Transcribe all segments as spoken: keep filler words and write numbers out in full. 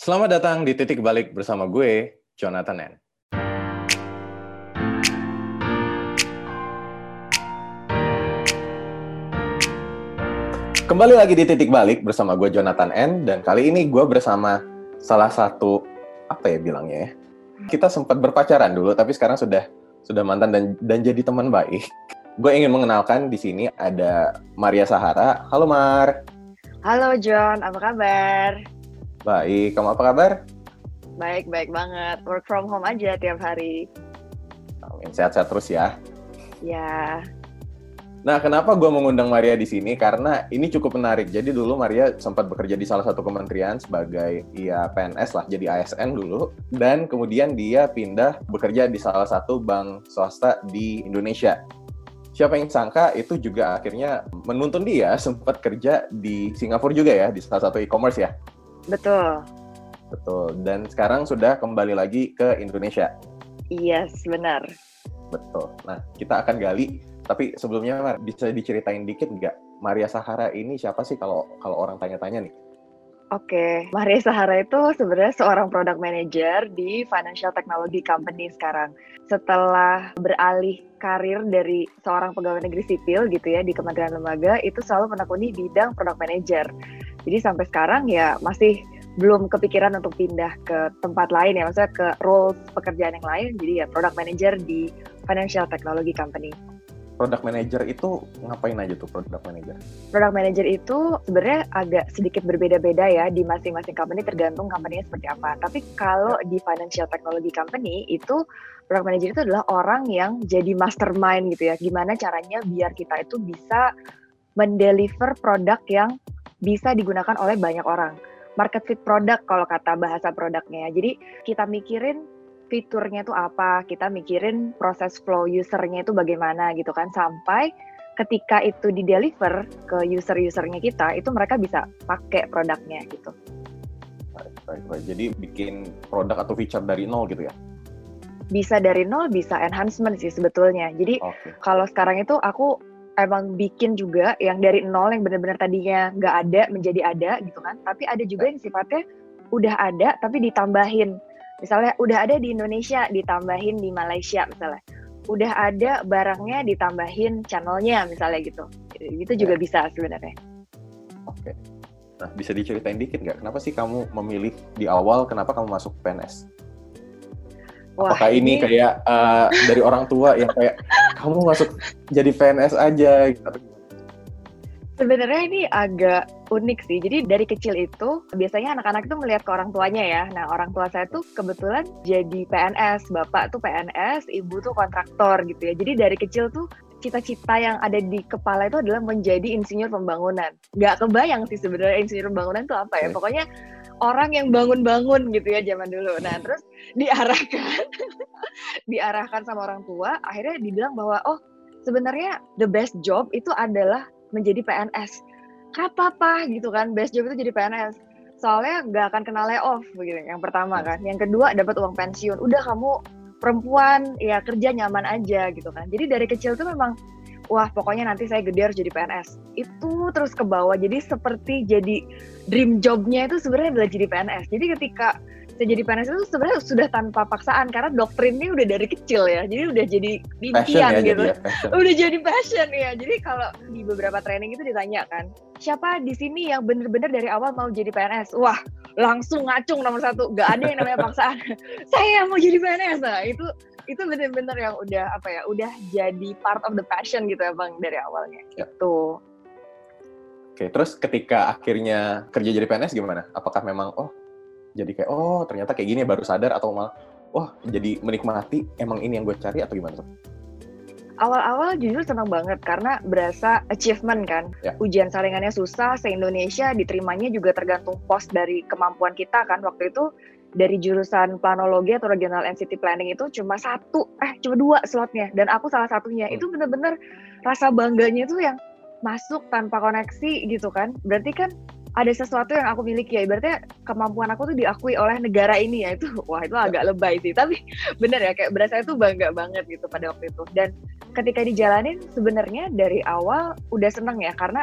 Selamat datang di Titik Balik bersama gue, Jonathan N. Kembali lagi di Titik Balik bersama gue, Jonathan N. Dan kali ini gue bersama salah satu, apa ya bilangnya ya? Kita sempat berpacaran dulu, tapi sekarang sudah sudah mantan dan dan jadi teman baik. Gue ingin mengenalkan di sini ada Maria Sahara. Halo, Mar. Halo, Jon. Apa kabar? Baik, kamu apa kabar? Baik, baik banget. Work from home aja tiap hari. Amin, sehat-sehat terus ya. Ya. Nah, kenapa gue mengundang Maria di sini? Karena ini cukup menarik. Jadi dulu Maria sempat bekerja di salah satu kementerian sebagai ya P N S lah, jadi A S N dulu. Dan kemudian dia pindah bekerja di salah satu bank swasta di Indonesia. Siapa yang sangka itu juga akhirnya menuntun dia sempat kerja di Singapura juga ya, di salah satu e-commerce ya. Betul. Betul. Dan sekarang sudah kembali lagi ke Indonesia. Yes, benar. Betul. Nah, kita akan gali. Tapi sebelumnya, Mar, bisa diceritain dikit nggak? Maria Sahara ini siapa sih kalau kalau orang tanya-tanya nih? Oke. Maria Sahara itu sebenarnya seorang product manager di financial technology company sekarang. Setelah beralih karir dari seorang pegawai negeri sipil gitu ya di Kementerian Lembaga, itu selalu menekuni bidang product manager. Jadi sampai sekarang ya masih belum kepikiran untuk pindah ke tempat lain ya, maksudnya ke roles pekerjaan yang lain. Jadi ya product manager di financial technology company. Product manager itu ngapain aja tuh product manager? Product manager itu sebenarnya agak sedikit berbeda-beda ya di masing-masing company tergantung company-nya seperti apa. Tapi kalau di financial technology company itu product manager itu adalah orang yang jadi mastermind gitu ya. Gimana caranya biar kita itu bisa mendeliver produk yang bisa digunakan oleh banyak orang. Market fit product kalau kata bahasa produknya. Jadi kita mikirin fiturnya itu apa, kita mikirin proses flow usernya itu bagaimana gitu kan. Sampai ketika itu di-deliver ke user-usernya kita, itu mereka bisa pakai produknya gitu. Baik, baik, baik. Jadi bikin produk atau feature dari nol gitu ya? Bisa dari nol, bisa enhancement sih sebetulnya. Jadi okay. Kalau sekarang itu aku emang bikin juga yang dari nol yang benar-benar tadinya nggak ada menjadi ada gitu kan. Tapi ada juga yang sifatnya udah ada tapi ditambahin. Misalnya udah ada di Indonesia ditambahin di Malaysia misalnya. Udah ada barangnya ditambahin channelnya misalnya gitu. Itu juga ya. Bisa sebenarnya. Oke. Nah bisa diceritain dikit nggak? Kenapa sih kamu memilih di awal? Kenapa kamu masuk P N S? Wah, Apakah ini, ini kayak uh, dari orang tua yang kayak kamu masuk jadi P N S aja gitu? Sebenarnya ini agak unik sih. Jadi dari kecil itu biasanya anak-anak itu melihat ke orang tuanya ya. Nah orang tua saya tuh kebetulan jadi P N S, bapak tuh P N S, ibu tuh kontraktor gitu ya. Jadi dari kecil tuh cita-cita yang ada di kepala itu adalah menjadi insinyur pembangunan. Gak kebayang sih sebenarnya insinyur pembangunan tuh apa ya. Pokoknya orang yang bangun-bangun gitu ya zaman dulu. Nah terus diarahkan diarahkan sama orang tua, akhirnya dibilang bahwa oh sebenarnya the best job itu adalah menjadi P N S. Kenapa apa gitu kan, best job itu jadi P N S soalnya nggak akan kena layoff begitu yang pertama kan, yang kedua dapat uang pensiun, udah kamu perempuan ya kerja nyaman aja gitu kan. Jadi dari kecil tuh memang wah pokoknya nanti saya gede harus jadi P N S. Itu terus ke bawah. Jadi seperti jadi dream job-nya itu sebenarnya adalah jadi P N S. Jadi ketika saya jadi P N S itu sebenarnya sudah tanpa paksaan karena doktrinnya udah dari kecil ya. Jadi udah jadi impian ya, gitu. Jadi ya, udah jadi passion ya. Jadi kalau di beberapa training itu ditanya kan, siapa di sini yang benar-benar dari awal mau jadi P N S? Wah, langsung ngacung nomor satu. Gak ada yang namanya paksaan. Saya mau jadi P N S. Nah, itu itu benar-benar yang udah apa ya, udah jadi part of the passion gitu ya Bang dari awalnya. Ya. Gitu. Oke, terus ketika akhirnya kerja jadi P N S gimana? Apakah memang oh jadi kayak oh ternyata kayak gini baru sadar, atau malah wah oh, jadi menikmati emang ini yang gue cari, atau gimana? Awal-awal jujur senang banget karena berasa achievement kan. Ya. Ujian saringannya susah, se-Indonesia diterimanya juga tergantung pos dari kemampuan kita kan. Waktu itu dari jurusan Planologi atau Regional and City Planning itu cuma satu, eh cuma dua slotnya. Dan aku salah satunya. Hmm. Itu benar-benar rasa bangganya tuh yang masuk tanpa koneksi gitu kan. Berarti kan ada sesuatu yang aku miliki ya, ibaratnya kemampuan aku tuh diakui oleh negara ini ya. Itu wah itu agak lebay sih, tapi bener ya kayak berasa itu bangga banget gitu pada waktu itu. Dan ketika dijalanin sebenarnya dari awal udah seneng ya, karena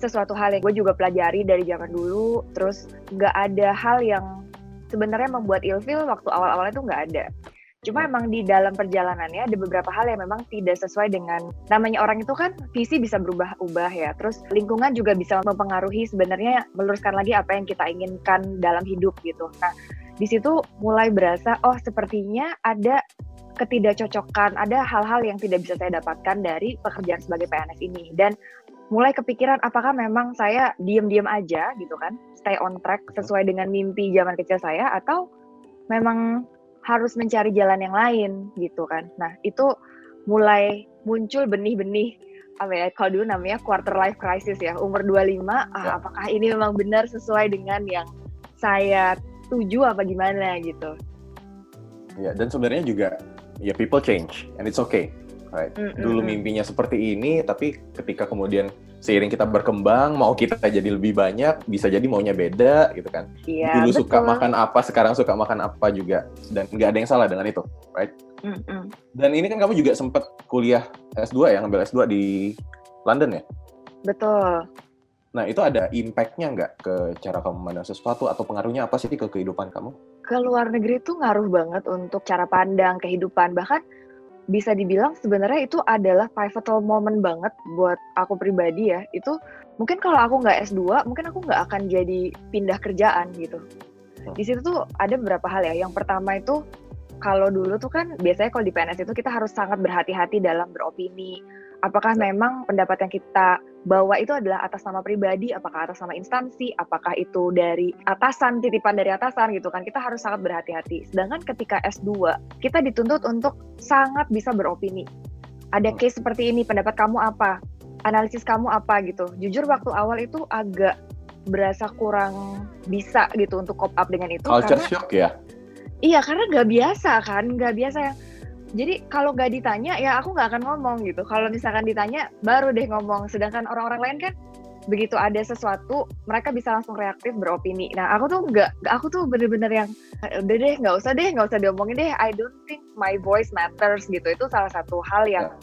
sesuatu hal yang gue juga pelajari dari zaman dulu, terus gak ada hal yang sebenarnya membuat ilfil waktu awal-awalnya itu nggak ada. Cuma emang di dalam perjalanannya ada beberapa hal yang memang tidak sesuai dengan, namanya orang itu kan visi bisa berubah-ubah ya. Terus lingkungan juga bisa mempengaruhi sebenarnya meluruskan lagi apa yang kita inginkan dalam hidup gitu. Nah, di situ mulai berasa, oh sepertinya ada ketidakcocokan, ada hal-hal yang tidak bisa saya dapatkan dari pekerjaan sebagai P N S ini. Dan mulai kepikiran apakah memang saya diem-diem aja gitu kan, stay on track sesuai dengan mimpi zaman kecil saya, atau memang harus mencari jalan yang lain gitu kan. Nah itu mulai muncul benih-benih, apa ya, kalau dulu namanya quarter life crisis ya, umur dua puluh lima, ah, apakah ini memang benar sesuai dengan yang saya tuju apa gimana gitu. Ya, dan sebenarnya juga ya people change and it's okay, right? Mm-hmm. Dulu mimpinya seperti ini, tapi ketika kemudian seiring kita berkembang, mau kita jadi lebih banyak, bisa jadi maunya beda gitu kan. Yeah, dulu betul. Suka makan apa, sekarang suka makan apa juga, dan nggak ada yang salah dengan itu, right? Mm-hmm. Dan ini kan kamu juga sempat kuliah S dua ya, ngambil S dua di London ya? Betul. Nah itu ada impact-nya nggak ke cara kamu memandang sesuatu, atau pengaruhnya apa sih ke kehidupan kamu? Ke luar negeri itu ngaruh banget untuk cara pandang kehidupan, bahkan bisa dibilang sebenarnya itu adalah pivotal moment banget buat aku pribadi ya. Itu mungkin kalau aku nggak S dua, mungkin aku nggak akan jadi pindah kerjaan gitu. Di situ tuh ada beberapa hal ya. Yang pertama itu, kalau dulu tuh kan biasanya kalau di P N S itu kita harus sangat berhati-hati dalam beropini. Apakah memang pendapat yang kita bawa itu adalah atas nama pribadi, apakah atas nama instansi, apakah itu dari atasan, titipan dari atasan gitu kan. Kita harus sangat berhati-hati. Sedangkan ketika S dua, kita dituntut untuk sangat bisa beropini. Ada case seperti ini, pendapat kamu apa? Analisis kamu apa gitu. Jujur waktu awal itu agak berasa kurang bisa gitu untuk cope up dengan itu. Culture karena, shock ya? Iya, karena nggak biasa kan, nggak biasa yang... Jadi kalau nggak ditanya, ya aku nggak akan ngomong gitu. Kalau misalkan ditanya, baru deh ngomong. Sedangkan orang-orang lain kan, begitu ada sesuatu, mereka bisa langsung reaktif beropini. Nah, aku tuh nggak, aku tuh bener-bener yang, udah deh, nggak usah deh, nggak usah diomongin deh. I don't think my voice matters gitu. Itu salah satu hal yang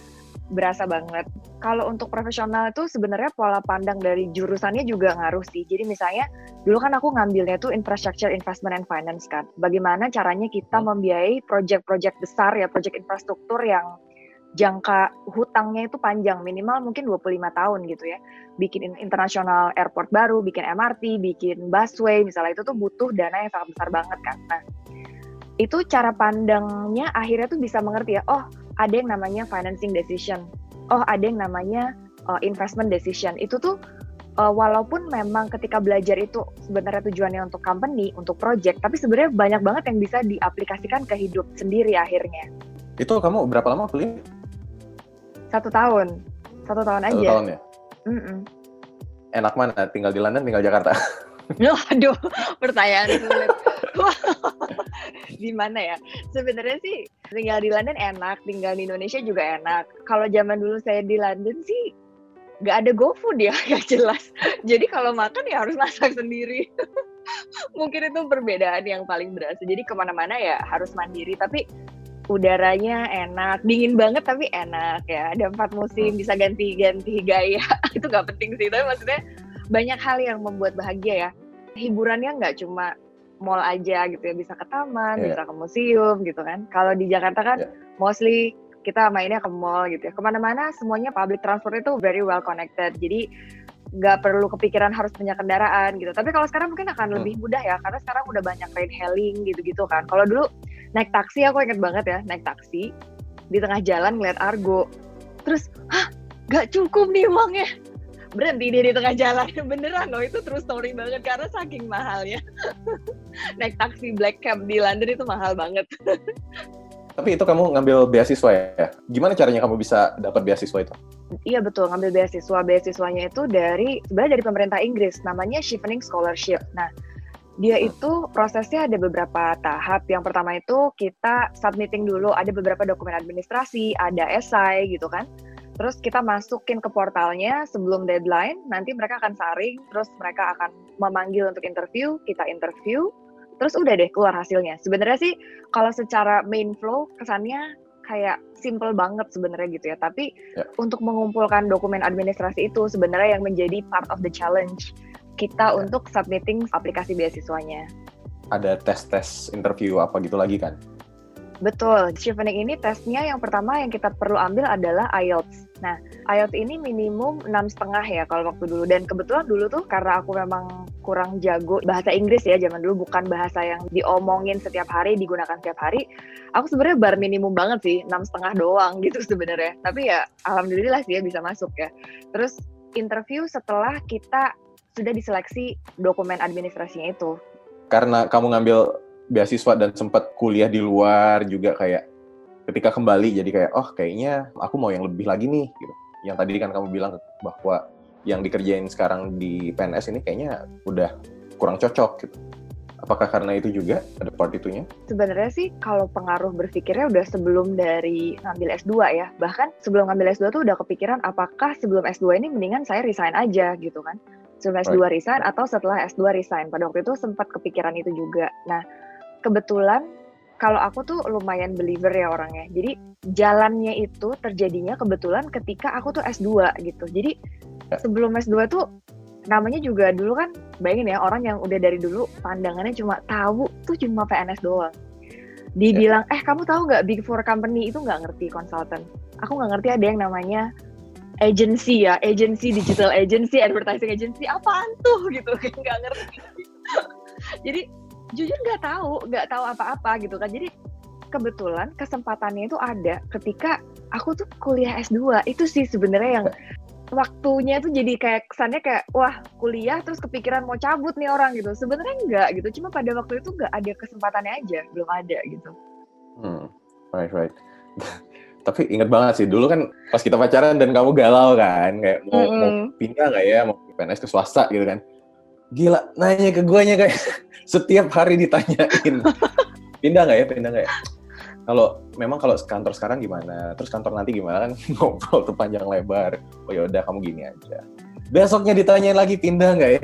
berasa banget. Kalau untuk profesional itu sebenarnya pola pandang dari jurusannya juga ngaruh sih. Jadi misalnya, dulu kan aku ngambilnya tuh infrastructure, investment, and finance kan. Bagaimana caranya kita membiayai proyek-proyek besar ya, proyek infrastruktur yang jangka hutangnya itu panjang, minimal mungkin dua puluh lima tahun gitu ya. Bikin international airport baru, bikin M R T, bikin busway, misalnya itu tuh butuh dana yang sangat besar banget kan. Nah, itu cara pandangnya akhirnya tuh bisa mengerti ya, oh ada yang namanya financing decision, oh ada yang namanya uh, investment decision. Itu tuh Uh, walaupun memang ketika belajar itu sebenarnya tujuannya untuk company, untuk project, tapi sebenarnya banyak banget yang bisa diaplikasikan ke hidup sendiri akhirnya. Itu kamu berapa lama kuliah? Satu tahun, satu tahun satu aja. Satu tahun ya? Mm-mm. Enak mana? Tinggal di London, tinggal Jakarta? Aduh, pertanyaan sulit. Di mana ya? Sebenarnya sih tinggal di London enak, tinggal di Indonesia juga enak. Kalau zaman dulu saya di London sih nggak ada GoFood ya, nggak jelas. Jadi kalau makan ya harus masak sendiri. Mungkin itu perbedaan yang paling berasa. Jadi kemana-mana ya harus mandiri, tapi udaranya enak. Dingin banget tapi enak ya. Ada empat musim, bisa ganti-ganti gaya. Itu nggak penting sih, tapi maksudnya banyak hal yang membuat bahagia ya. Hiburannya nggak cuma mall aja gitu ya, bisa ke taman, yeah, bisa ke museum gitu kan. Kalau di Jakarta kan yeah, mostly kita mainnya ke mall gitu ya, kemana-mana semuanya public transport itu very well connected, jadi nggak perlu kepikiran harus punya kendaraan gitu. Tapi kalau sekarang mungkin akan hmm. lebih mudah ya, karena sekarang udah banyak ride hailing gitu-gitu kan. Kalau dulu naik taksi, aku inget banget ya, naik taksi di tengah jalan ngeliat argo, terus hah nggak cukup nih uangnya, berhenti dia di tengah jalan. Beneran loh, itu true story banget karena saking mahalnya. Naik taksi black cab di London itu mahal banget. Tapi itu kamu ngambil beasiswa ya? Gimana caranya kamu bisa dapat beasiswa itu? Iya betul, ngambil beasiswa. Beasiswanya itu dari, sebenarnya dari pemerintah Inggris, namanya Chevening Scholarship. Nah, dia itu prosesnya ada beberapa tahap. Yang pertama itu kita submitting dulu, ada beberapa dokumen administrasi, ada esai gitu kan. Terus kita masukin ke portalnya sebelum deadline, nanti mereka akan saring, terus mereka akan memanggil untuk interview, kita interview. Terus udah deh keluar hasilnya. Sebenarnya sih kalau secara main flow kesannya kayak simple banget sebenarnya gitu ya. Tapi yeah, untuk mengumpulkan dokumen administrasi itu sebenarnya yang menjadi part of the challenge kita yeah, untuk submitting aplikasi beasiswanya. ada tes-tes interview apa gitu lagi kan? Betul, Chevening ini tesnya yang pertama yang kita perlu ambil adalah I E L T S. Nah, I E L T S ini minimum enam koma lima ya kalau waktu dulu. Dan kebetulan dulu tuh karena aku memang kurang jago bahasa Inggris ya, zaman dulu bukan bahasa yang diomongin setiap hari, digunakan setiap hari. Aku sebenarnya bar minimum banget sih, enam koma lima doang gitu sebenarnya. Tapi ya alhamdulillah sih ya bisa masuk ya. Terus interview setelah kita sudah diseleksi dokumen administrasinya itu. Karena kamu ngambil beasiswa dan sempat kuliah di luar juga, kayak ketika kembali jadi kayak, oh kayaknya aku mau yang lebih lagi nih gitu. Yang tadi kan kamu bilang bahwa yang dikerjain sekarang di P N S ini kayaknya udah kurang cocok gitu. Apakah karena itu juga ada part itunya? Sebenarnya sih kalau pengaruh berpikirnya udah sebelum dari ngambil S dua ya. Bahkan sebelum ngambil S dua tuh udah kepikiran apakah sebelum S dua ini mendingan saya resign aja gitu kan. Sebelum S dua right. resign atau setelah S dua resign. Pada waktu itu sempat kepikiran itu juga. Nah, kebetulan kalau aku tuh lumayan believer ya orangnya. Jadi jalannya itu terjadinya kebetulan ketika aku tuh S dua gitu. Jadi sebelum S dua tuh namanya juga dulu kan, bayangin ya orang yang udah dari dulu pandangannya cuma tahu tuh cuma P N S doang. Dibilang, eh kamu tahu nggak Big Four Company itu nggak ngerti konsultan. Aku nggak ngerti ada yang namanya agency ya, agency, digital agency, advertising agency, apaan tuh gitu, nggak ngerti. Jadi jujur nggak tahu, nggak tahu apa-apa gitu kan. Jadi kebetulan kesempatannya itu ada ketika aku tuh kuliah S dua itu sih sebenarnya yang waktunya tuh jadi kayak kesannya kayak wah kuliah terus kepikiran mau cabut nih orang gitu. Sebenarnya enggak gitu, cuma pada waktu itu enggak ada kesempatannya aja, belum ada gitu. Hmm, right right. Tapi ingat banget sih dulu kan pas kita pacaran dan kamu galau kan, kayak mau, mm-hmm. mau pindah nggak ya, mau P N S ke swasta gitu kan. Gila, nanya ke guanya kayak setiap hari ditanyain. Pindah nggak ya, pindah nggak ya? Kalau memang kalau kantor sekarang gimana, terus kantor nanti gimana kan ngobrol tuh panjang lebar. Oh ya udah kamu gini aja. Besoknya ditanyain lagi pindah nggak ya?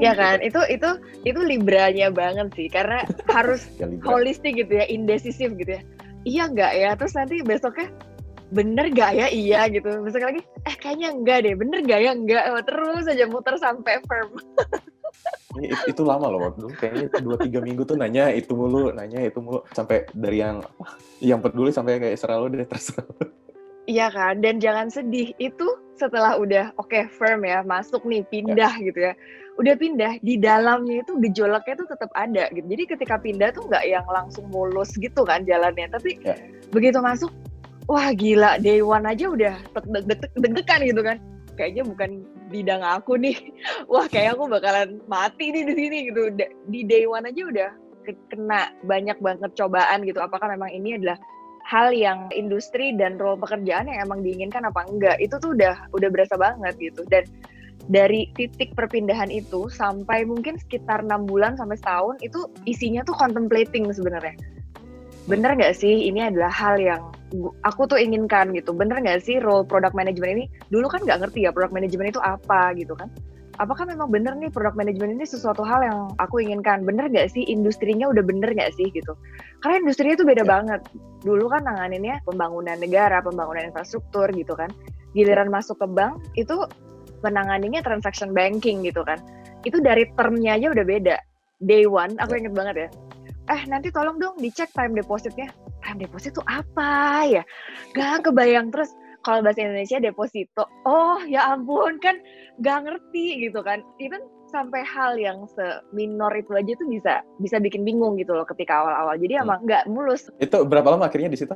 Ya kan, itu itu itu libranya banget sih karena harus ya, holistik gitu ya, indecisif gitu ya. Iya nggak ya, terus nanti besoknya bener nggak ya iya gitu. Besok lagi eh kayaknya enggak deh, bener nggak ya enggak, terus aja muter sampai firm. Ini, itu lama loh waktu dulu, kayaknya dua tiga minggu tuh nanya itu mulu, nanya itu mulu. Sampai dari yang yang peduli sampai kayak serah lo deh, terserah lo. Iya kan, dan jangan sedih, itu setelah udah oke okay, firm ya, masuk nih, pindah ya. Gitu ya. Udah pindah, di dalamnya itu gejolaknya tuh tetap ada gitu. Jadi ketika pindah tuh nggak yang langsung mulus gitu kan jalannya. Tapi ya. Begitu masuk, wah gila, day one aja udah deg-degan gitu kan. Kayaknya bukan bidang aku nih, wah kayak aku bakalan mati nih di sini gitu. Di day one aja udah kena banyak banget cobaan gitu. Apakah memang ini adalah hal yang industri dan role pekerjaan yang emang diinginkan apa enggak? Itu tuh udah udah berasa banget gitu. Dan dari titik perpindahan itu sampai mungkin sekitar enam bulan sampai setahun itu isinya tuh contemplating sebenarnya. Bener nggak sih ini adalah hal yang aku tuh inginkan gitu, bener nggak sih role product management ini? Dulu kan nggak ngerti ya product management itu apa gitu kan. Apakah memang bener nih product management ini sesuatu hal yang aku inginkan? Bener nggak sih industrinya udah bener nggak sih gitu? Karena industrinya tuh beda ya. Banget. Dulu kan nanganinnya pembangunan negara, pembangunan infrastruktur gitu kan. Giliran masuk ke bank itu menanganinya transaction banking gitu kan. Itu dari termnya aja udah beda. Day one aku inget banget ya. Eh nanti tolong dong dicek time depositnya. Time deposit tuh apa ya? Gak kebayang. Terus kalau bahasa Indonesia deposito. Oh ya ampun kan gak ngerti gitu kan. Even sampai hal yang seminor itu aja tuh bisa bisa bikin bingung gitu loh ketika awal-awal. Jadi hmm. emang gak mulus. Itu berapa lama akhirnya di situ?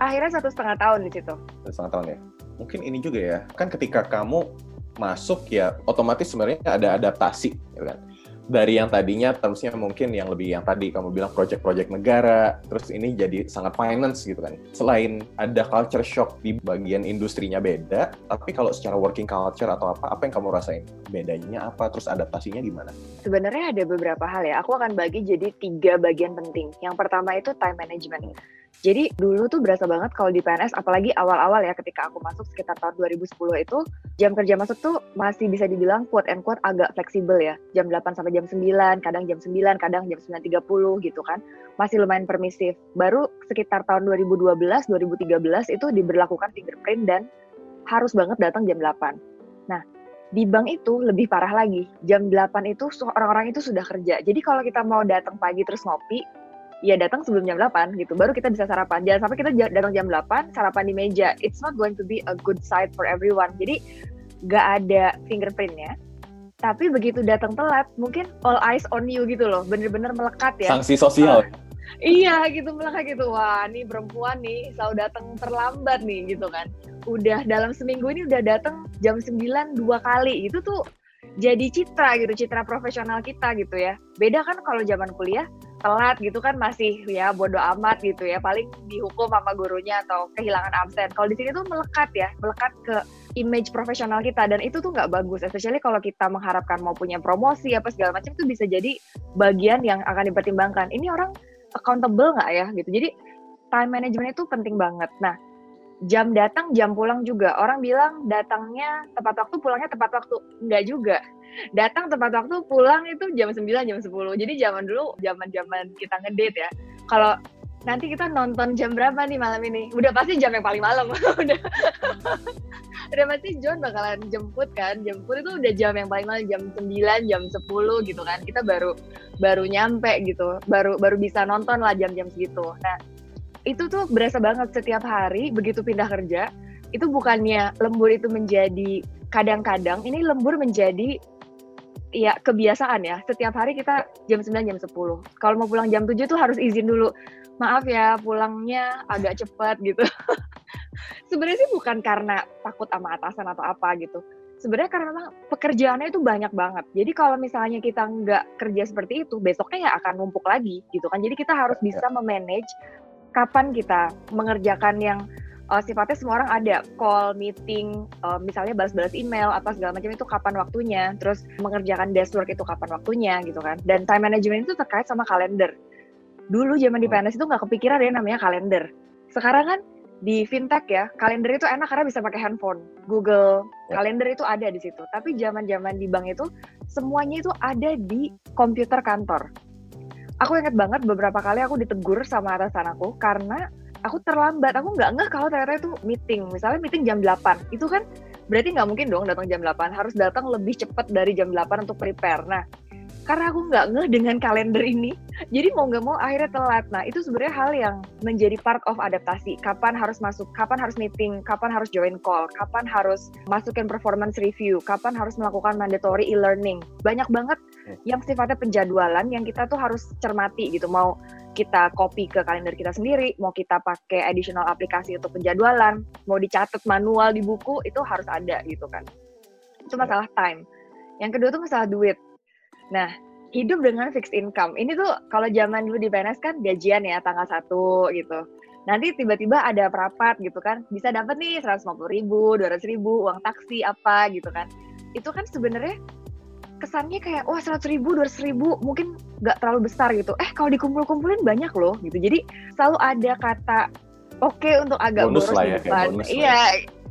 Akhirnya satu setengah tahun di situ. Satu setengah tahun ya. Mungkin ini juga ya. Kan ketika kamu masuk ya otomatis sebenarnya ada adaptasi gitu kan. Dari yang tadinya termsnya mungkin yang lebih yang tadi kamu bilang project-project negara, terus ini jadi sangat finance gitu kan. Selain ada culture shock di bagian industrinya beda, tapi kalau secara working culture atau apa, apa yang kamu rasain? Bedanya apa? Terus adaptasinya gimana? Sebenarnya ada beberapa hal ya, aku akan bagi jadi tiga bagian penting. Yang pertama itu time management. Jadi dulu tuh berasa banget kalau di P N S, apalagi awal-awal ya ketika aku masuk sekitar tahun dua ribu sepuluh itu, jam kerja masuk tuh masih bisa dibilang quote and quote agak fleksibel ya. Jam delapan sampai jam sembilan, kadang jam sembilan, kadang jam sembilan tiga puluh gitu kan. Masih lumayan permisif. Baru sekitar tahun dua ribu dua belas, dua ribu tiga belas itu diberlakukan fingerprint dan harus banget datang jam delapan. Nah, Di bank itu lebih parah lagi, jam delapan itu orang-orang itu sudah kerja. Jadi kalau kita mau datang pagi terus ngopi, ya datang sebelum jam delapan gitu, baru kita bisa sarapan. Jangan sampai kita datang jam delapan, sarapan di meja. It's not going to be a good sight for everyone. Jadi gak ada fingerprintnya. Tapi begitu datang telat, mungkin all eyes on you gitu loh, bener-bener melekat ya. Sanksi sosial. Uh, Iya gitu, melekat gitu. Wah, nih perempuan nih selalu datang terlambat nih gitu kan. Udah dalam seminggu ini udah datang jam sembilan dua kali. Itu tuh jadi citra gitu, citra profesional kita gitu ya. Beda kan kalau zaman kuliah, telat gitu kan masih ya bodo amat gitu ya. Paling dihukum sama gurunya atau kehilangan absen. Kalau di sini tuh melekat ya, melekat ke image profesional kita, dan itu tuh nggak bagus, especially kalau kita mengharapkan mau punya promosi apa segala macam, itu bisa jadi bagian yang akan dipertimbangkan. Ini orang accountable nggak ya gitu. Jadi time management itu penting banget. Nah, jam datang, jam pulang juga. Orang bilang datangnya tepat waktu, pulangnya tepat waktu. Nggak juga. Datang tepat waktu, pulang itu jam sembilan, jam sepuluh. Jadi zaman dulu, zaman-zaman kita ngedate ya. Kalau nanti kita nonton jam berapa nih malam ini? Udah pasti jam yang paling malam. udah, udah pasti John bakalan jemput kan. Jemput itu udah jam yang paling malam, jam sembilan, jam sepuluh gitu kan. Kita baru baru nyampe gitu. Baru baru bisa nonton lah jam-jam segitu. Nah, itu tuh berasa banget setiap hari begitu pindah kerja. Itu bukannya lembur itu menjadi kadang-kadang, ini lembur menjadi ya kebiasaan ya. Setiap hari kita jam sembilan, jam sepuluh. Kalau mau pulang jam tujuh tuh harus izin dulu. Maaf ya, pulangnya agak cepat gitu. Sebenarnya sih bukan karena takut sama atasan atau apa gitu. Sebenarnya karena memang pekerjaannya itu banyak banget. Jadi kalau misalnya kita nggak kerja seperti itu, besoknya ya akan numpuk lagi gitu kan. Jadi kita harus bisa memanage kapan kita mengerjakan yang uh, sifatnya semua orang ada. Call, meeting, uh, misalnya balas-balas email, apa segala macam itu kapan waktunya. Terus mengerjakan desk work itu kapan waktunya gitu kan. Dan time management itu terkait sama kalender. Dulu zaman di P N S itu nggak kepikiran ya namanya kalender. Sekarang kan di fintech ya, kalender itu enak karena bisa pakai handphone. Google Kalender itu ada di situ. Tapi zaman-zaman di bank itu semuanya itu ada di komputer kantor. Aku ingat banget beberapa kali aku ditegur sama atasan aku karena aku terlambat. Aku nggak ngeh kalau ternyata itu meeting. Misalnya meeting jam delapan. Itu kan berarti nggak mungkin dong datang jam delapan. Harus datang lebih cepat dari jam delapan untuk prepare. Nah, karena aku nggak ngeh dengan kalender ini, jadi mau nggak mau akhirnya telat. Nah, itu sebenarnya hal yang menjadi part of adaptasi. Kapan harus masuk, kapan harus meeting, kapan harus join call, kapan harus masukin performance review, kapan harus melakukan mandatory e-learning. Banyak banget yang sifatnya penjadwalan yang kita tuh harus cermati gitu. Mau kita copy ke kalender kita sendiri, mau kita pakai additional aplikasi untuk penjadwalan, mau dicatat manual di buku, itu harus ada gitu kan. Itu masalah time. Yang kedua tuh masalah duit. Nah, hidup dengan fixed income. Ini tuh kalau zaman dulu di P N S kan gajian ya tanggal satu gitu. Nanti tiba-tiba ada perapat gitu kan. Bisa dapat nih seratus lima puluh ribu, dua ratus ribu, uang taksi apa gitu kan. Itu kan sebenarnya kesannya kayak wah seratus ribu, dua ratus ribu mungkin gak terlalu besar gitu. Eh kalau dikumpul-kumpulin banyak loh gitu. Jadi selalu ada kata oke okay untuk agak bonus boros lah ya, di depan. Iya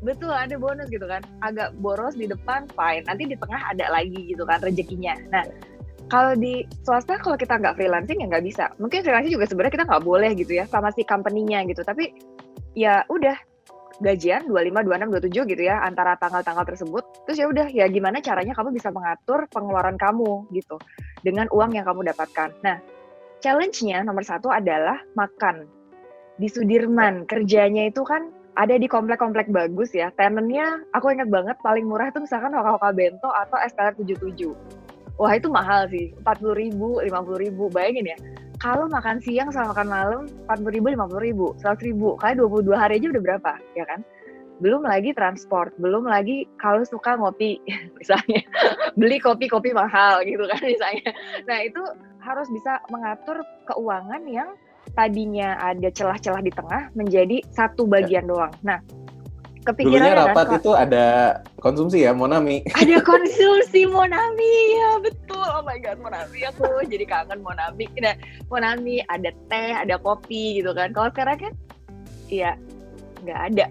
betul, ada bonus gitu kan, agak boros di depan, fine, nanti di tengah ada lagi gitu kan rezekinya. Nah kalau di swasta, kalau kita nggak freelancing ya nggak bisa. Mungkin freelancing juga sebenarnya kita nggak boleh gitu ya sama si company-nya gitu, tapi ya udah gajian dua puluh lima, dua puluh enam, dua puluh tujuh gitu ya antara tanggal-tanggal tersebut. Terus ya udah, ya gimana caranya kamu bisa mengatur pengeluaran kamu gitu dengan uang yang kamu dapatkan. Nah challenge-nya nomor satu adalah makan. Di Sudirman kerjanya itu kan ada di komplek-komplek bagus ya. Tenennya aku ingat banget paling murah itu misalkan Hoka-Hoka Bento atau S L R tujuh puluh tujuh. Wah itu mahal sih, empat puluh ribu, lima puluh ribu. Bayangin ya, kalau makan siang sama makan malam empat puluh ribu, lima puluh ribu, seratus ribu, kali dua puluh dua hari aja udah berapa, ya kan? Belum lagi transport, belum lagi kalau suka ngopi misalnya. Beli kopi-kopi mahal gitu kan misalnya. Nah itu harus bisa mengatur keuangan yang tadinya ada celah-celah di tengah menjadi satu bagian ya doang. Nah, kepikiran dulunya rapat kan, itu ada konsumsi ya, Monami. Ada konsumsi Monami, ya betul. Oh my God, Monami aku jadi kangen Monami. Nah, Monami ada teh, ada kopi gitu kan. Kalau sekarang kan, iya nggak ada.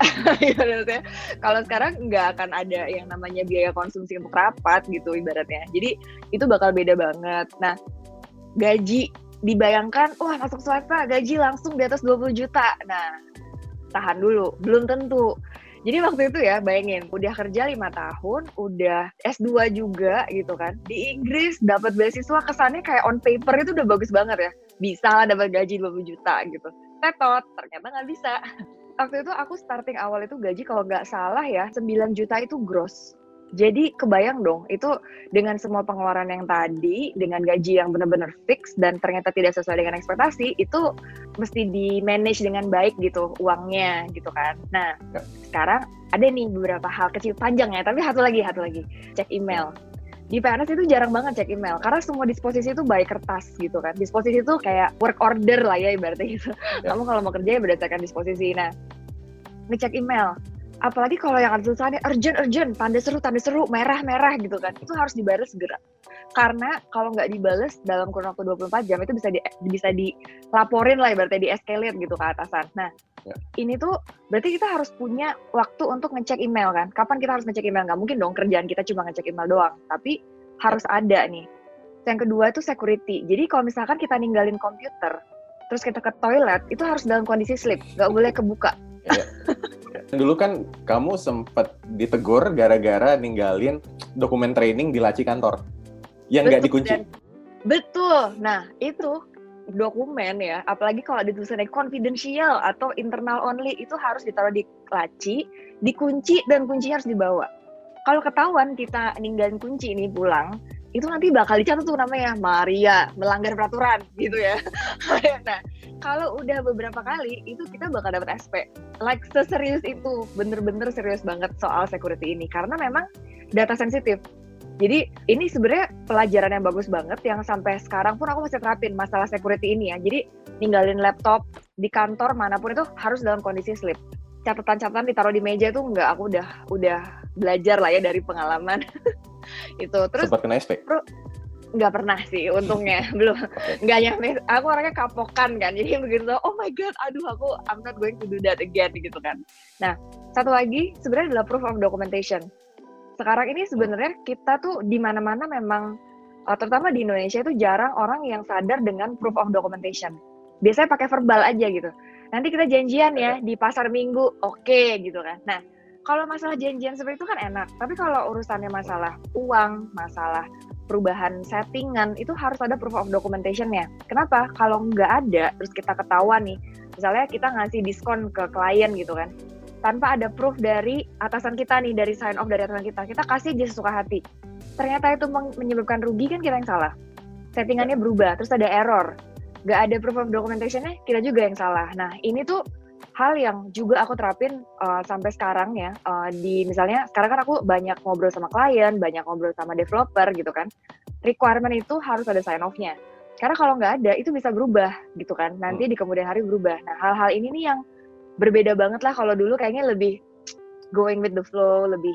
Kalau sekarang nggak akan ada yang namanya biaya konsumsi untuk rapat gitu ibaratnya. Jadi itu bakal beda banget. Nah, gaji. Dibayangkan, wah masuk swasta gaji langsung di atas dua puluh juta. Nah, tahan dulu, belum tentu. Jadi waktu itu ya bayangin, udah kerja lima tahun, udah S dua juga gitu kan. Di Inggris dapat beasiswa kesannya kayak on paper itu udah bagus banget ya. Bisa lah dapat gaji dua puluh juta gitu. Tetot, ternyata nggak bisa. Waktu itu aku starting awal itu gaji kalau nggak salah ya sembilan juta itu gross. Jadi kebayang dong itu dengan semua pengeluaran yang tadi, dengan gaji yang benar-benar fix dan ternyata tidak sesuai dengan ekspektasi, itu mesti di manage dengan baik gitu uangnya gitu kan. Nah ya. Sekarang ada nih beberapa hal kecil panjang ya, tapi satu lagi, satu lagi cek email. Di P N S itu jarang banget cek email, karena semua disposisi itu by kertas gitu kan. Disposisi itu kayak work order lah ya ibaratnya gitu. Ya. Kamu kalau mau kerja ya berdasarkan disposisi. Nah, ngecek email. Apalagi kalau yang ada tulisannya urgent, urgent, tanda seru, tanda seru, merah-merah gitu kan. Itu harus dibales segera. Karena kalau nggak dibales dalam kurun waktu dua puluh empat jam itu bisa di, bisa dilaporin lah ibaratnya, di escalate gitu ke atasan. Nah, ya. Ini tuh berarti kita harus punya waktu untuk ngecek email kan. Kapan kita harus ngecek email? Nggak mungkin dong kerjaan kita cuma ngecek email doang. Tapi harus ada nih. Yang kedua itu security. Jadi kalau misalkan kita ninggalin komputer, terus kita ke toilet, itu harus dalam kondisi sleep. Nggak boleh kebuka. Ya. Dulu kan kamu sempat ditegur gara-gara ninggalin dokumen training di laci kantor. Yang nggak dikunci. Dan, betul. Nah, itu dokumen ya, apalagi kalau ada tulisannya confidential atau internal only, itu harus ditaruh di laci, dikunci, dan kuncinya harus dibawa. Kalau ketahuan kita ninggalin kunci ini pulang, itu nanti bakal dicatat tuh namanya Maria melanggar peraturan gitu ya. Nah, kalau udah beberapa kali itu kita bakal dapat S P. Like seserius itu, bener-bener serius banget soal security ini, karena memang data sensitif. Jadi ini sebenarnya pelajaran yang bagus banget yang sampai sekarang pun aku masih terapin masalah security ini ya. Jadi ninggalin laptop di kantor manapun itu harus dalam kondisi sleep. Catatan-catatan ditaruh di meja itu enggak, aku udah udah belajar lah ya dari pengalaman. Itu terus sempat kena S P? Bro, nggak pernah sih untungnya, belum nggak nyampe. Aku orangnya kapokan kan, jadi begitu oh my god, aduh aku I'm not going to do that again gitu kan. Nah satu lagi sebenarnya adalah proof of documentation. Sekarang ini sebenarnya kita tuh di mana-mana memang, terutama di Indonesia itu jarang orang yang sadar dengan proof of documentation. Biasanya pakai verbal aja gitu. Nanti kita janjian ya di pasar minggu, oke okay, gitu kan. Nah, kalau masalah janjian seperti itu kan enak. Tapi kalau urusannya masalah uang, masalah perubahan settingan, itu harus ada proof of documentation-nya. Kenapa? Kalau nggak ada, terus kita ketahuan nih. Misalnya kita ngasih diskon ke klien gitu kan, tanpa ada proof dari atasan kita nih, dari sign off dari atasan kita, kita kasih aja sesuka hati. Ternyata itu menyebabkan rugi, kan kita yang salah. Settingannya berubah, terus ada error. Nggak ada proof of documentation-nya, kita juga yang salah. Nah, ini tuh hal yang juga aku terapin uh, sampai sekarang ya. Uh, di misalnya, sekarang kan aku banyak ngobrol sama klien, banyak ngobrol sama developer gitu kan. Requirement itu harus ada sign off-nya. Karena kalau nggak ada, itu bisa berubah gitu kan. Nanti di kemudian hari berubah. Nah, hal-hal ini nih yang berbeda banget lah. Kalau dulu kayaknya lebih going with the flow, lebih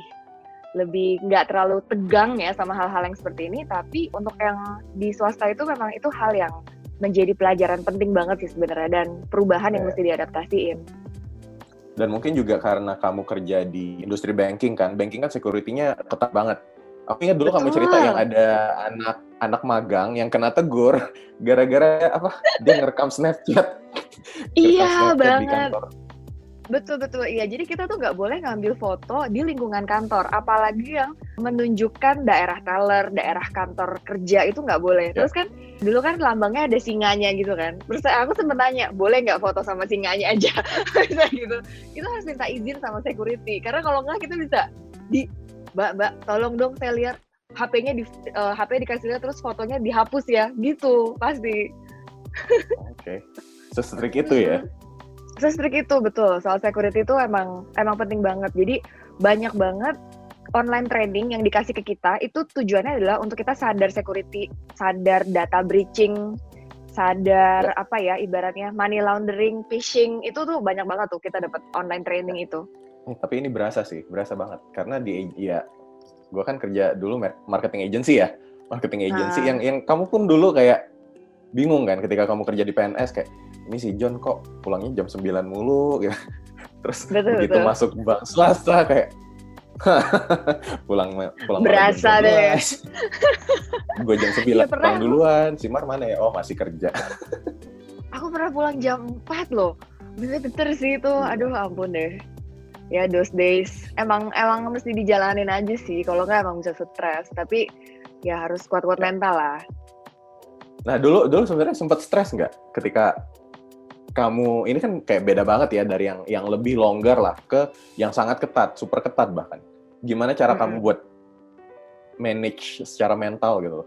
lebih nggak terlalu tegang ya sama hal-hal yang seperti ini. Tapi untuk yang di swasta itu memang itu hal yang menjadi pelajaran penting banget sih sebenarnya, dan perubahan yang mesti diadaptasiin. Dan mungkin juga karena kamu kerja di industri banking kan, banking kan security-nya ketat banget. Aku ingat dulu betul. Kamu cerita yang ada anak anak magang yang kena tegur gara-gara apa? Dia ngerekam Snapchat. Iya banget. Betul-betul, iya. Jadi kita tuh nggak boleh ngambil foto di lingkungan kantor, apalagi yang menunjukkan daerah teller, daerah kantor kerja, itu nggak boleh. Terus kan, dulu kan lambangnya ada singanya gitu kan. Terus aku sempet nanya, boleh nggak foto sama singanya aja? Gitu. Itu harus minta izin sama security, karena kalau nggak kita bisa di, mbak, mbak, tolong dong saya lihat H P-nya di, uh, H P-nya dikasih lihat, terus fotonya dihapus ya, gitu, pasti. Oke, okay. Sestrik itu ya? Sestrik itu, betul. Soal security itu emang emang penting banget. Jadi banyak banget online training yang dikasih ke kita, itu tujuannya adalah untuk kita sadar security, sadar data breaching, sadar apa ya ibaratnya money laundering, phishing, itu tuh banyak banget tuh kita dapat online training itu. Eh, tapi ini berasa sih, berasa banget. Karena di ya, gue kan kerja dulu marketing agency ya, marketing agency nah. yang yang kamu pun dulu kayak bingung kan ketika kamu kerja di P N S kayak, ini si John kok pulangnya jam sembilan mulu gitu. Terus betul, begitu betul. Masuk bank swasta kayak pulang pulang berasa deh. Gue jam sembilan ya, pulang duluan. Si Mar mana ya? Oh, masih kerja. Aku pernah pulang jam empat loh. Bener-bener sih itu. Aduh ampun deh. ya, those days emang emang mesti dijalanin aja sih, kalau nggak emang bisa stres. Tapi ya harus kuat-kuat mental lah. Nah dulu dulu sebenarnya sempat stres nggak ketika kamu ini kan kayak beda banget ya dari yang yang lebih longgar lah ke yang sangat ketat, super ketat bahkan. Gimana cara hmm. kamu buat manage secara mental gitu?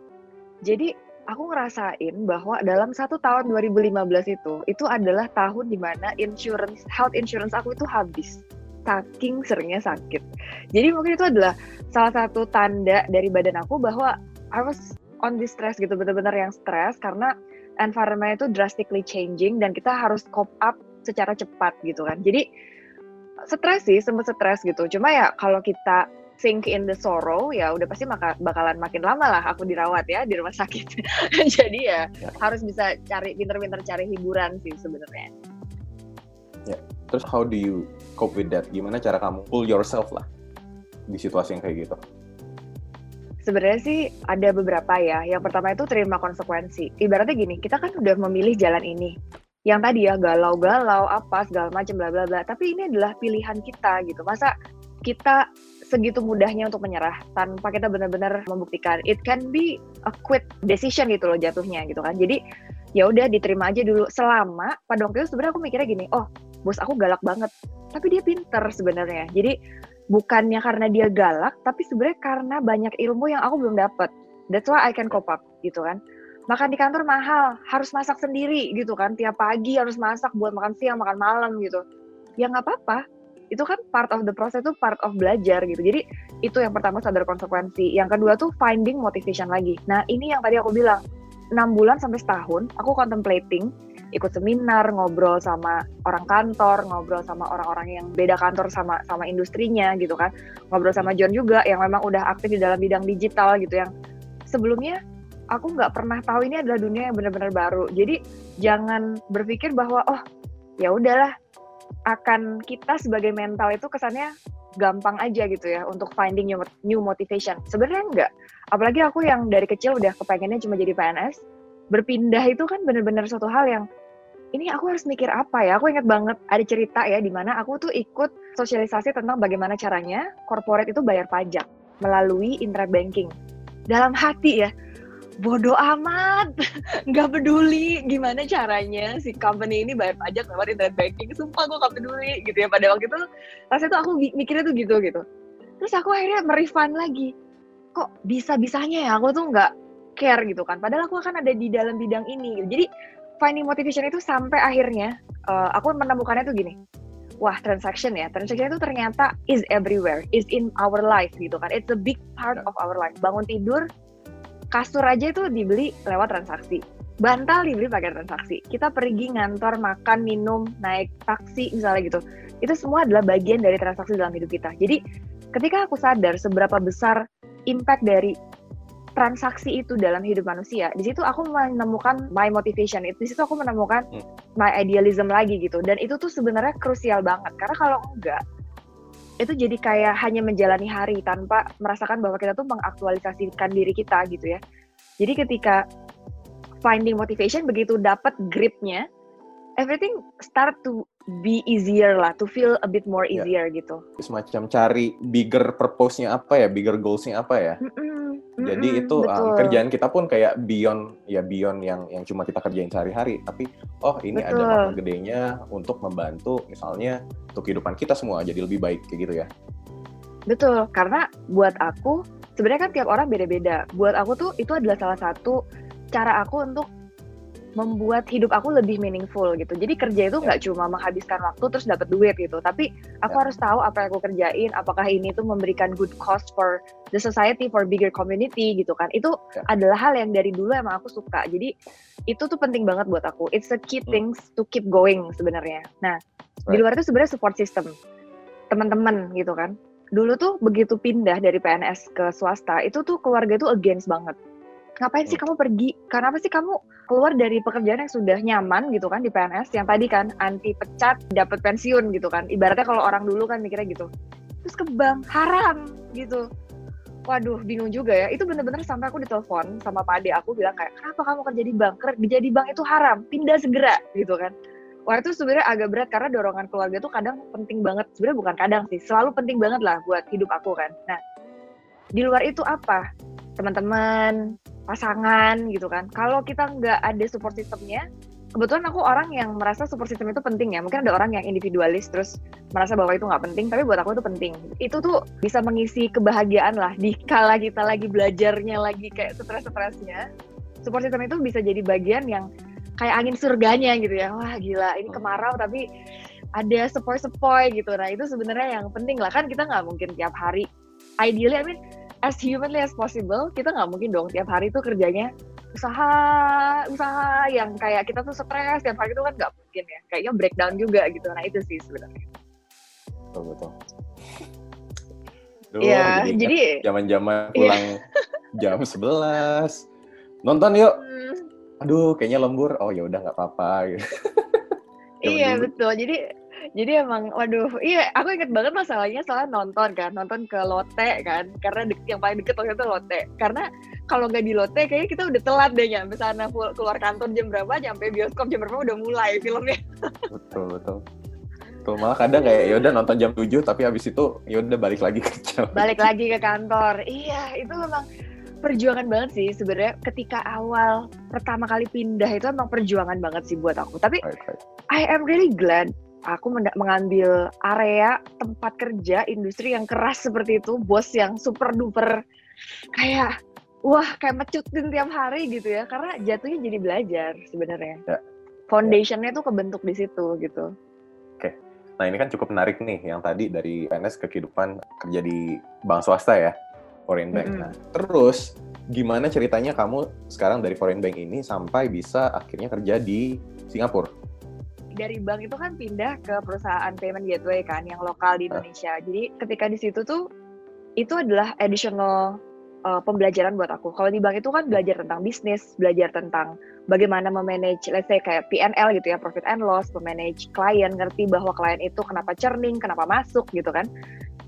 Jadi aku ngerasain bahwa dalam satu tahun dua ribu lima belas itu itu adalah tahun dimana insurance health insurance aku itu habis. Saking seringnya sakit. Jadi mungkin itu adalah salah satu tanda dari badan aku bahwa I was on this stress gitu, benar-benar yang stres karena environment itu drastically changing dan kita harus cope up secara cepat gitu kan. Jadi stres sih, sempat stres gitu. Cuma ya kalau kita think in the sorrow ya udah pasti maka, bakalan makin lama lah aku dirawat ya di rumah sakit. Jadi ya, ya harus bisa cari pinter-pinter cari hiburan sih sebenarnya. Ya. Terus how do you cope with that? Gimana cara kamu pull yourself lah di situasi yang kayak gitu? Sebenarnya sih ada beberapa ya. Yang pertama itu terima konsekuensi. Ibaratnya gini, kita kan udah memilih jalan ini. Yang tadi ya galau-galau apa segala macam bla bla bla. Tapi ini adalah pilihan kita gitu. Masa kita segitu mudahnya untuk menyerah tanpa kita benar-benar membuktikan? It can be a quit decision gitu loh jatuhnya gitu kan. Jadi ya udah diterima aja dulu. Selama pada waktu itu sebenarnya aku mikirnya gini, oh bos aku galak banget, tapi dia pinter sebenarnya. Jadi bukannya karena dia galak, tapi sebenarnya karena banyak ilmu yang aku belum dapat. That's why I can cope up, gitu kan. Makan di kantor mahal, harus masak sendiri, gitu kan. Tiap pagi harus masak buat makan siang, makan malam, gitu. Ya nggak apa-apa. Itu kan part of the process, itu part of belajar, gitu. Jadi itu yang pertama, sadar konsekuensi. Yang kedua tuh finding motivation lagi. Nah ini yang tadi aku bilang, enam bulan sampai setahun, aku contemplating, ikut seminar, ngobrol sama orang kantor, ngobrol sama orang-orang yang beda kantor sama sama industrinya gitu kan. Ngobrol sama John juga yang memang udah aktif di dalam bidang digital gitu, yang sebelumnya aku nggak pernah tahu ini adalah dunia yang benar-benar baru. Jadi jangan berpikir bahwa oh ya udahlah, akan kita sebagai mental itu kesannya gampang aja gitu ya untuk finding new, new motivation. Sebenarnya enggak. Apalagi aku yang dari kecil udah kepengennya cuma jadi P N S, berpindah itu kan benar-benar suatu hal yang ini aku harus mikir apa ya. Aku ingat banget ada cerita ya di mana aku tuh ikut sosialisasi tentang bagaimana caranya corporate itu bayar pajak melalui internet banking. Dalam hati ya, bodoh amat, nggak peduli gimana caranya si company ini bayar pajak lewat internet banking. Sumpah gue nggak peduli gitu ya. Pada waktu itu rasanya tuh aku mikirnya tuh gitu gitu. Terus aku akhirnya merefund lagi. Kok bisa-bisanya ya aku tuh nggak care gitu kan. Padahal aku kan ada di dalam bidang ini gitu. Jadi finding motivation itu sampai akhirnya uh, aku menemukannya tuh gini, wah transaction ya, transaction itu ternyata is everywhere, is in our life gitu kan, it's a big part of our life. Bangun tidur, kasur aja itu dibeli lewat transaksi, bantal dibeli pakai transaksi, kita pergi ngantor, makan, minum, naik taksi misalnya gitu, itu semua adalah bagian dari transaksi dalam hidup kita. Jadi ketika aku sadar seberapa besar impact dari transaksi itu dalam hidup manusia, di situ aku menemukan my motivation, di situ aku menemukan my idealism lagi gitu. Dan itu tuh sebenarnya krusial banget, karena kalau enggak itu jadi kayak hanya menjalani hari tanpa merasakan bahwa kita tuh mengaktualisasikan diri kita gitu ya. Jadi ketika finding motivation begitu dapat gripnya, everything start to be easier lah, to feel a bit more easier yeah. gitu. Semacam cari bigger purpose-nya apa ya, bigger goals-nya apa ya. Mm-mm, Jadi mm-mm, itu um, kerjaan kita pun kayak beyond ya beyond yang yang cuma kita kerjain sehari-hari, tapi oh ini betul. Ada makna gedenya untuk membantu misalnya untuk kehidupan kita semua jadi lebih baik kayak gitu ya. Betul, karena buat aku sebenarnya kan tiap orang beda-beda. Buat aku tuh itu adalah salah satu cara aku untuk membuat hidup aku lebih meaningful gitu. Jadi kerja itu nggak yeah. cuma menghabiskan waktu terus dapat duit gitu, tapi aku yeah. harus tahu apa yang aku kerjain, apakah ini tuh memberikan good cause for the society, for bigger community gitu kan. Itu yeah. adalah hal yang dari dulu emang aku suka. Jadi itu tuh penting banget buat aku. It's a key things hmm. to keep going sebenarnya. Nah, right. di luar itu sebenarnya support system, teman-teman gitu kan. Dulu tuh begitu pindah dari P N S ke swasta, itu tuh keluarga itu against banget. Ngapain sih kamu pergi? Kenapa sih kamu keluar dari pekerjaan yang sudah nyaman gitu kan di P N S? Yang tadi kan anti pecat, dapat pensiun gitu kan. Ibaratnya kalau orang dulu kan mikirnya gitu. Terus ke bank, haram gitu. Waduh, bingung juga ya. Itu bener-bener sampai aku ditelepon sama Pak Ade aku bilang kayak, "Kenapa kamu kerja di bank? Kerja di bank itu haram, pindah segera." gitu kan. Wah, itu sebenarnya agak berat karena dorongan keluarga tuh kadang penting banget. Sebenarnya bukan kadang sih, selalu penting banget lah buat hidup aku kan. Nah, di luar itu apa? Teman-teman, pasangan gitu kan. Kalau kita nggak ada support systemnya, kebetulan aku orang yang merasa support system itu penting ya. Mungkin ada orang yang individualis terus merasa bahwa itu nggak penting, tapi buat aku itu penting. Itu tuh bisa mengisi kebahagiaan lah di kala kita lagi belajarnya, lagi kayak stres-stresnya. Support system itu bisa jadi bagian yang kayak angin surganya gitu ya. Wah gila, ini kemarau tapi ada sepoi-sepoi gitu. Nah itu sebenarnya yang penting lah, kan kita nggak mungkin tiap hari. Ideally, I mean, as humanly as possible, kita nggak mungkin dong tiap hari tuh kerjanya usaha, usaha yang kayak kita tuh stres tiap hari itu kan nggak mungkin ya. Kayaknya breakdown juga gitu. Nah itu sih sebenarnya. Betul betul. Duh, ya jadi, jadi jaman-jaman pulang yeah. jam sebelas nonton yuk. Hmm. Aduh, kayaknya lembur. Oh ya udah nggak apa-apa. Gitu. Iya betul. Jadi, jadi emang, waduh, iya. Aku ingat banget masalahnya soal nonton kan, nonton ke Lotte kan, karena de- yang paling deket waktu itu Lotte. Karena kalau nggak di Lotte, kayaknya kita udah telat deh nyampe sana. Keluar kantor jam berapa, nyampe bioskop jam berapa udah mulai filmnya. Betul betul. Tuh, malah kadang kayak yaudah nonton jam tujuh, tapi habis itu yaudah balik lagi ke kantor. Balik lagi ke kantor. Iya, itu memang perjuangan banget sih sebenarnya. Ketika awal pertama kali pindah itu emang perjuangan banget sih buat aku. Tapi right, right. I am really glad aku mengambil area tempat kerja industri yang keras seperti itu, bos yang super duper kayak wah kayak mecutin tiap hari gitu ya. Karena jatuhnya jadi belajar sebenarnya. Yeah. Foundationnya yeah. tuh kebentuk di situ gitu. Oke, okay. Nah ini kan cukup menarik nih yang tadi dari P N S ke kehidupan kerja di bank swasta ya. Foreign bank. Mm-hmm. Nah, terus gimana ceritanya kamu sekarang dari foreign bank ini sampai bisa akhirnya kerja di Singapura? Dari bank itu kan pindah ke perusahaan payment gateway kan yang lokal di Indonesia. Huh? Jadi ketika di situ tuh itu adalah additional uh, pembelajaran buat aku. Kalau di bank itu kan belajar tentang bisnis, belajar tentang bagaimana memanage let's say kayak P and L gitu ya, profit and loss, memanage klien, ngerti bahwa klien itu kenapa churning, kenapa masuk gitu kan.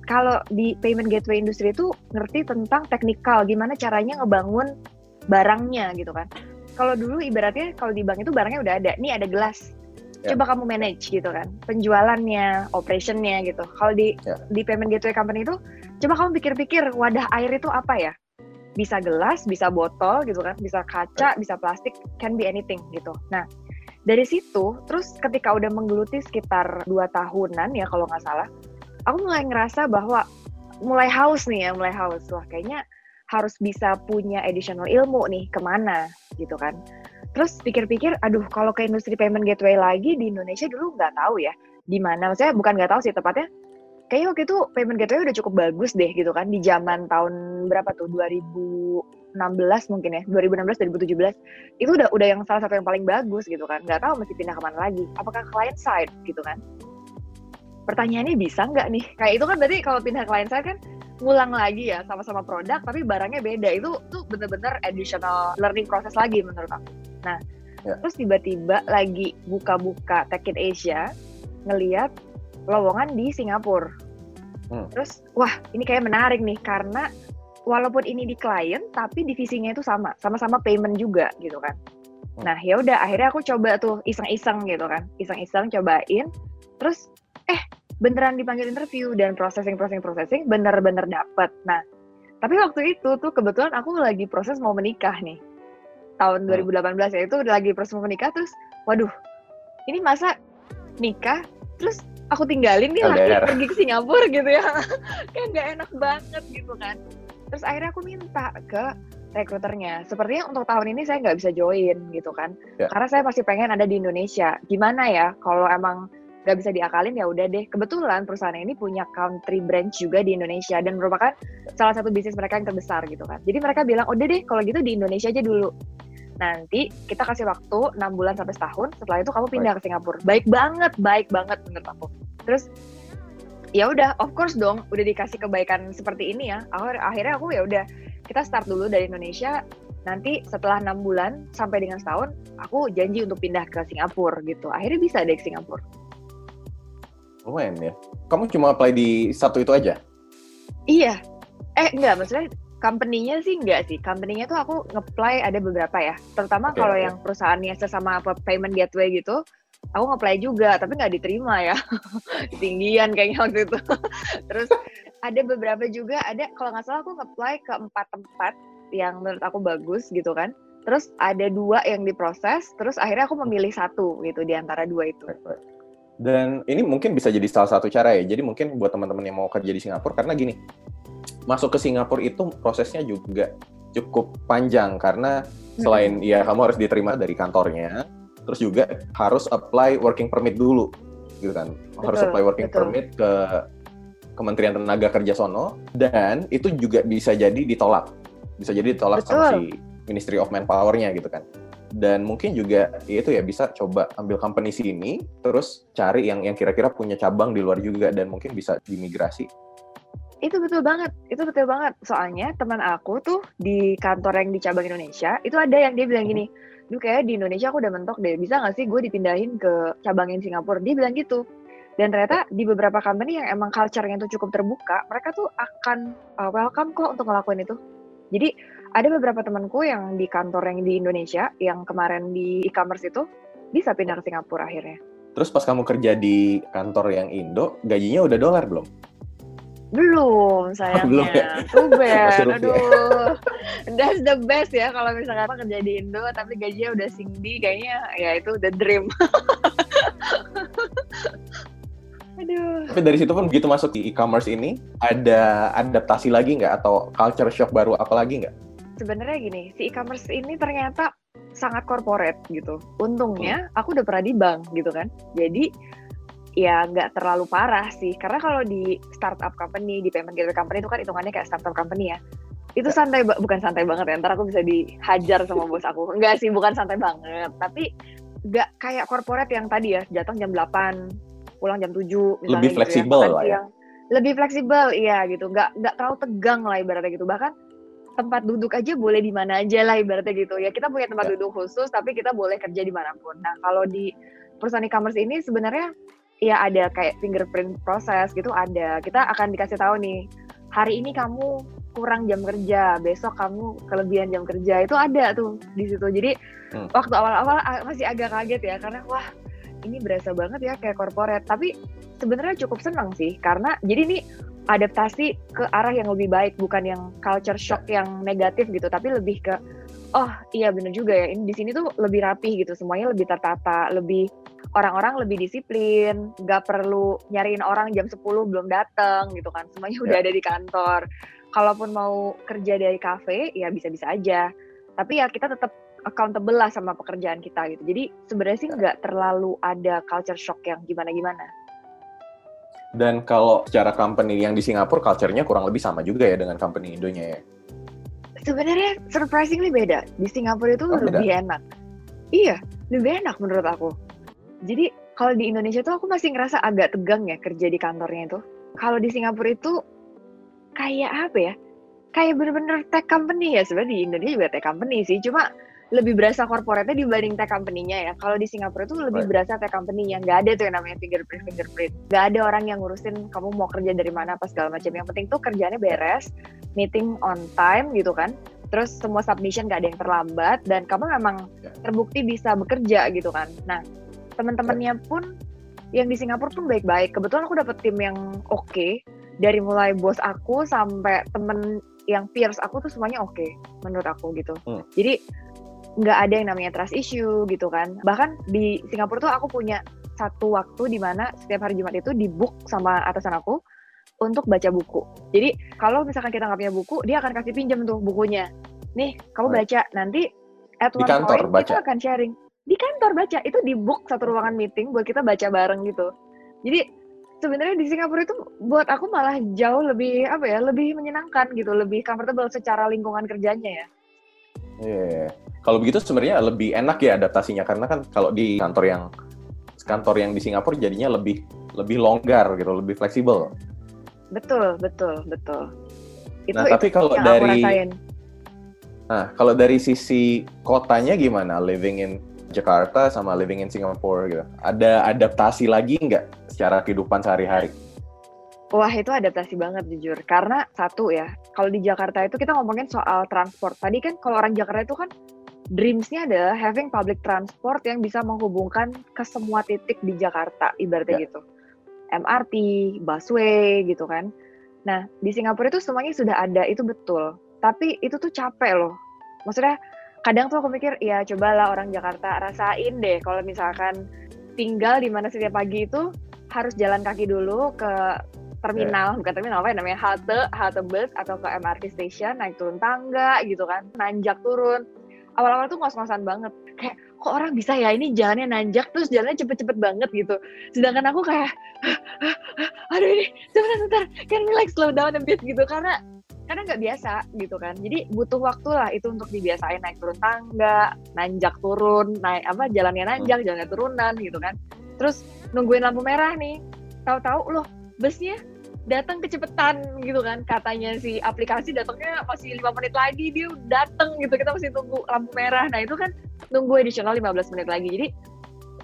Kalau di payment gateway industri itu ngerti tentang teknikal, gimana caranya ngebangun barangnya gitu kan. Kalau dulu ibaratnya kalau di bank itu barangnya udah ada, nih ada gelas, yeah. coba kamu manage gitu kan, penjualannya, operationnya gitu. Kalau di yeah. di payment gateway company itu, coba kamu pikir-pikir wadah air itu apa ya? Bisa gelas, bisa botol gitu kan, bisa kaca, yeah. bisa plastik, can be anything gitu. Nah dari situ, terus ketika udah menggeluti sekitar dua tahunan ya kalau nggak salah, aku mulai ngerasa bahwa mulai haus nih ya, mulai haus. Wah kayaknya harus bisa punya additional ilmu nih kemana gitu kan. Terus pikir-pikir, aduh kalau ke industri payment gateway lagi di Indonesia dulu nggak tahu ya di mana. Maksudnya bukan nggak tahu sih tepatnya. Kayaknya waktu itu payment gateway udah cukup bagus deh gitu kan di zaman tahun berapa tuh dua ribu enam belas mungkin ya, dua ribu enam belas dua ribu tujuh belas itu udah udah yang salah satu yang paling bagus gitu kan. Nggak tahu mesti pindah kemana lagi. Apakah client side gitu kan? Pertanyaannya bisa nggak nih? Kayak itu kan berarti kalau pindah client side kan ngulang lagi ya, sama-sama produk tapi barangnya beda. Itu tuh bener-bener additional learning process lagi menurut aku. Nah, yeah. terus tiba-tiba lagi buka-buka Tech in Asia, ngeliat lowongan di Singapura. Hmm. Terus, wah ini kayak menarik nih karena walaupun ini di klien tapi divisinya itu sama, sama-sama payment juga gitu kan. Hmm. Nah ya udah akhirnya aku coba tuh iseng-iseng gitu kan, iseng-iseng cobain, terus eh beneran dipanggil interview dan processing processing processing bener-bener dapet. Nah tapi waktu itu tuh kebetulan aku lagi proses mau menikah nih tahun dua ribu delapan belas ya, itu lagi proses mau menikah. Terus waduh ini masa nikah terus aku tinggalin nih laki pergi ke Singapura gitu ya. Kayak nggak enak banget gitu kan. Terus akhirnya aku minta ke rekruternya, sepertinya untuk tahun ini saya nggak bisa join gitu kan ya. Karena saya masih pengen ada di Indonesia. Gimana ya kalau emang gak bisa diakalin ya udah deh. Kebetulan perusahaan ini punya country branch juga di Indonesia dan merupakan salah satu bisnis mereka yang terbesar gitu kan. Jadi mereka bilang udah deh kalau gitu di Indonesia aja dulu. Nanti kita kasih waktu enam bulan sampai setahun, setelah itu kamu pindah baik. Ke Singapura. Baik banget, baik banget menurut aku. Terus ya udah of course dong udah dikasih kebaikan seperti ini ya. Akhirnya aku ya udah kita start dulu dari Indonesia. Nanti setelah enam bulan sampai dengan setahun aku janji untuk pindah ke Singapura gitu. Akhirnya bisa deh ke Singapura. Lumayan ya. Kamu cuma apply di satu itu aja? Iya. Eh enggak, maksudnya company-nya sih enggak sih. Company-nya tuh aku nge-apply ada beberapa ya. Terutama okay, kalau okay. yang perusahaannya sesama payment gateway gitu, aku nge-apply juga, tapi nggak diterima ya. Tinggian kayaknya waktu itu. Terus ada beberapa juga, ada kalau nggak salah aku nge-apply ke empat tempat yang menurut aku bagus gitu kan. Terus ada dua yang diproses, terus akhirnya aku memilih satu gitu di antara dua itu. Dan ini mungkin bisa jadi salah satu cara ya, jadi mungkin buat teman-teman yang mau kerja di Singapura, karena gini, masuk ke Singapura itu prosesnya juga cukup panjang, karena selain hmm. ya kamu harus diterima dari kantornya, terus juga harus apply working permit dulu, gitu kan. Betul, harus apply working betul. permit ke Kementerian Tenaga Kerja sono, dan itu juga bisa jadi ditolak, bisa jadi ditolak betul. sama si Ministry of Manpower-nya gitu kan. Dan mungkin juga ya itu ya bisa coba ambil company sini, terus cari yang yang kira-kira punya cabang di luar juga, dan mungkin bisa dimigrasi. Itu betul banget, itu betul banget. Soalnya teman aku tuh di kantor yang di cabang Indonesia, itu ada yang dia bilang gini, duh kayak di Indonesia aku udah mentok deh, bisa gak sih gue dipindahin ke cabangin Singapura? Dia bilang gitu. Dan ternyata di beberapa company yang emang culture-nya tuh cukup terbuka, mereka tuh akan uh, welcome kok untuk ngelakuin itu. Jadi ada beberapa temanku yang di kantor yang di Indonesia, yang kemarin di e-commerce itu, bisa pindah ke Singapura akhirnya. Terus pas kamu kerja di kantor yang Indo, gajinya udah dolar belum? Belum sayangnya, belum, ya? Tuben, aduh. That's the best ya, kalau misalkan apa kerja di Indo tapi gajinya udah Singdi, kayaknya ya itu the dream. Aduh. Tapi dari situ pun begitu masuk di e-commerce ini, ada adaptasi lagi nggak? Atau culture shock baru apa lagi nggak? Sebenarnya gini, si e-commerce ini ternyata sangat corporate gitu. Untungnya hmm. aku udah pernah di bank gitu kan, jadi ya nggak terlalu parah sih. Karena kalau di startup company, di payment gateway company itu kan hitungannya kayak startup company ya. Itu santai, bukan santai banget ya, ntar aku bisa dihajar sama bos aku. Enggak sih, bukan santai banget. Tapi nggak kayak corporate yang tadi ya, datang jam delapan, pulang jam tujuh. Lebih fleksibel gitu ya, lah ya. Lebih fleksibel, iya gitu. Nggak, nggak terlalu tegang lah ibaratnya gitu. Bahkan tempat duduk aja boleh di mana aja lah ibaratnya gitu. Ya kita punya tempat ya. duduk khusus, tapi kita boleh kerja dimanapun. Nah kalau di perusahaan e-commerce ini sebenarnya ya ada kayak fingerprint proses gitu, ada. Kita akan dikasih tahu nih, hari ini kamu kurang jam kerja, besok kamu kelebihan jam kerja, itu ada tuh di situ. Jadi hmm. waktu awal-awal masih agak kaget ya, karena wah ini berasa banget ya kayak corporate. Tapi sebenarnya cukup senang sih, karena jadi ini adaptasi ke arah yang lebih baik, bukan yang culture shock yang negatif gitu, tapi lebih ke oh iya benar juga ya, ini di sini tuh lebih rapi gitu, semuanya lebih tertata, lebih orang-orang lebih disiplin, nggak perlu nyariin orang jam sepuluh belum datang gitu kan, semuanya udah ada di kantor. Kalaupun mau kerja dari kafe ya bisa-bisa aja, tapi ya kita tetap accountable lah sama pekerjaan kita gitu. Jadi sebenarnya sih nggak terlalu ada culture shock yang gimana-gimana. Dan kalau secara company yang di Singapura, culture-nya kurang lebih sama juga ya dengan company Indonya ya? Sebenarnya surprisingly beda. Di Singapura itu oh, lebih beda. enak. Iya, lebih enak menurut aku. Jadi kalau di Indonesia tuh aku masih ngerasa agak tegang ya kerja di kantornya itu. Kalau di Singapura itu kayak apa ya? Kayak bener-bener tech company ya. Sebenarnya di Indonesia juga tech company sih. Cuma lebih berasa corporate-nya dibanding tech company-nya ya. Kalau di Singapura itu lebih berasa tech company-nya. Nggak ada tuh yang namanya fingerprint-fingerprint. Nggak ada orang yang ngurusin kamu mau kerja dari mana apa segala macam. Yang penting tuh kerjaannya beres, meeting on time gitu kan, terus semua submission gak ada yang terlambat, dan kamu memang terbukti bisa bekerja gitu kan. Nah teman-temannya pun yang di Singapura pun baik-baik. Kebetulan aku dapet tim yang oke okay. Dari mulai bos aku sampai temen yang peers aku tuh semuanya oke okay, menurut aku gitu. hmm. Jadi gak ada yang namanya trust issue gitu kan. Bahkan di Singapura tuh aku punya satu waktu dimana setiap hari Jumat itu di book sama atasan aku untuk baca buku. Jadi kalau misalkan kita nggak punya buku, dia akan kasih pinjam tuh bukunya. Nih, kamu baca. Nanti at one point kita akan sharing. Di kantor baca. Itu di book satu ruangan meeting buat kita baca bareng gitu. Jadi sebenarnya di Singapura itu buat aku malah jauh lebih apa ya, lebih menyenangkan gitu, lebih comfortable secara lingkungan kerjanya ya. Iya. Yeah. Kalau begitu sebenarnya lebih enak ya adaptasinya, karena kan kalau di kantor yang kantor yang di Singapura jadinya lebih lebih longgar gitu, lebih fleksibel. Betul, betul, betul. Itu, nah, tapi itu kalau dari nah, kalau dari sisi kotanya gimana? Living in Jakarta sama living in Singapore gitu. Ada adaptasi lagi nggak secara kehidupan sehari-hari? Wah, itu adaptasi banget jujur. Karena satu ya, kalau di Jakarta itu kita ngomongin soal transport. Tadi kan kalau orang Jakarta itu kan dreams-nya adalah having public transport yang bisa menghubungkan ke semua titik di Jakarta, ibaratnya yeah. gitu. M R T, busway gitu kan. Nah, di Singapura itu semuanya sudah ada, itu betul. Tapi itu tuh capek loh. Maksudnya kadang tuh aku mikir, ya cobalah orang Jakarta rasain deh kalau misalkan tinggal di mana setiap pagi itu harus jalan kaki dulu ke terminal, yeah. bukan terminal, apa namanya, halte, halte bus atau ke M R T station, naik turun tangga gitu kan, nanjak turun. Awal-awal tuh ngos-ngosan banget, kayak kok orang bisa ya ini jalannya nanjak terus jalannya cepet-cepet banget gitu. Sedangkan aku kayak, ah, ah, ah, aduh ini sebentar-bentar, can we like slow down a bit gitu, karena karena nggak biasa gitu kan, jadi butuh waktu lah itu untuk dibiasain naik turun tangga, nanjak turun, naik apa jalannya nanjak, hmm. jalannya turunan gitu kan. Terus nungguin lampu merah nih, tahu-tahu loh busnya datang kecepetan gitu kan, katanya si aplikasi datangnya masih lima menit lagi dia datang gitu, kita masih tunggu lampu merah. Nah itu kan nunggu additional lima belas menit lagi, jadi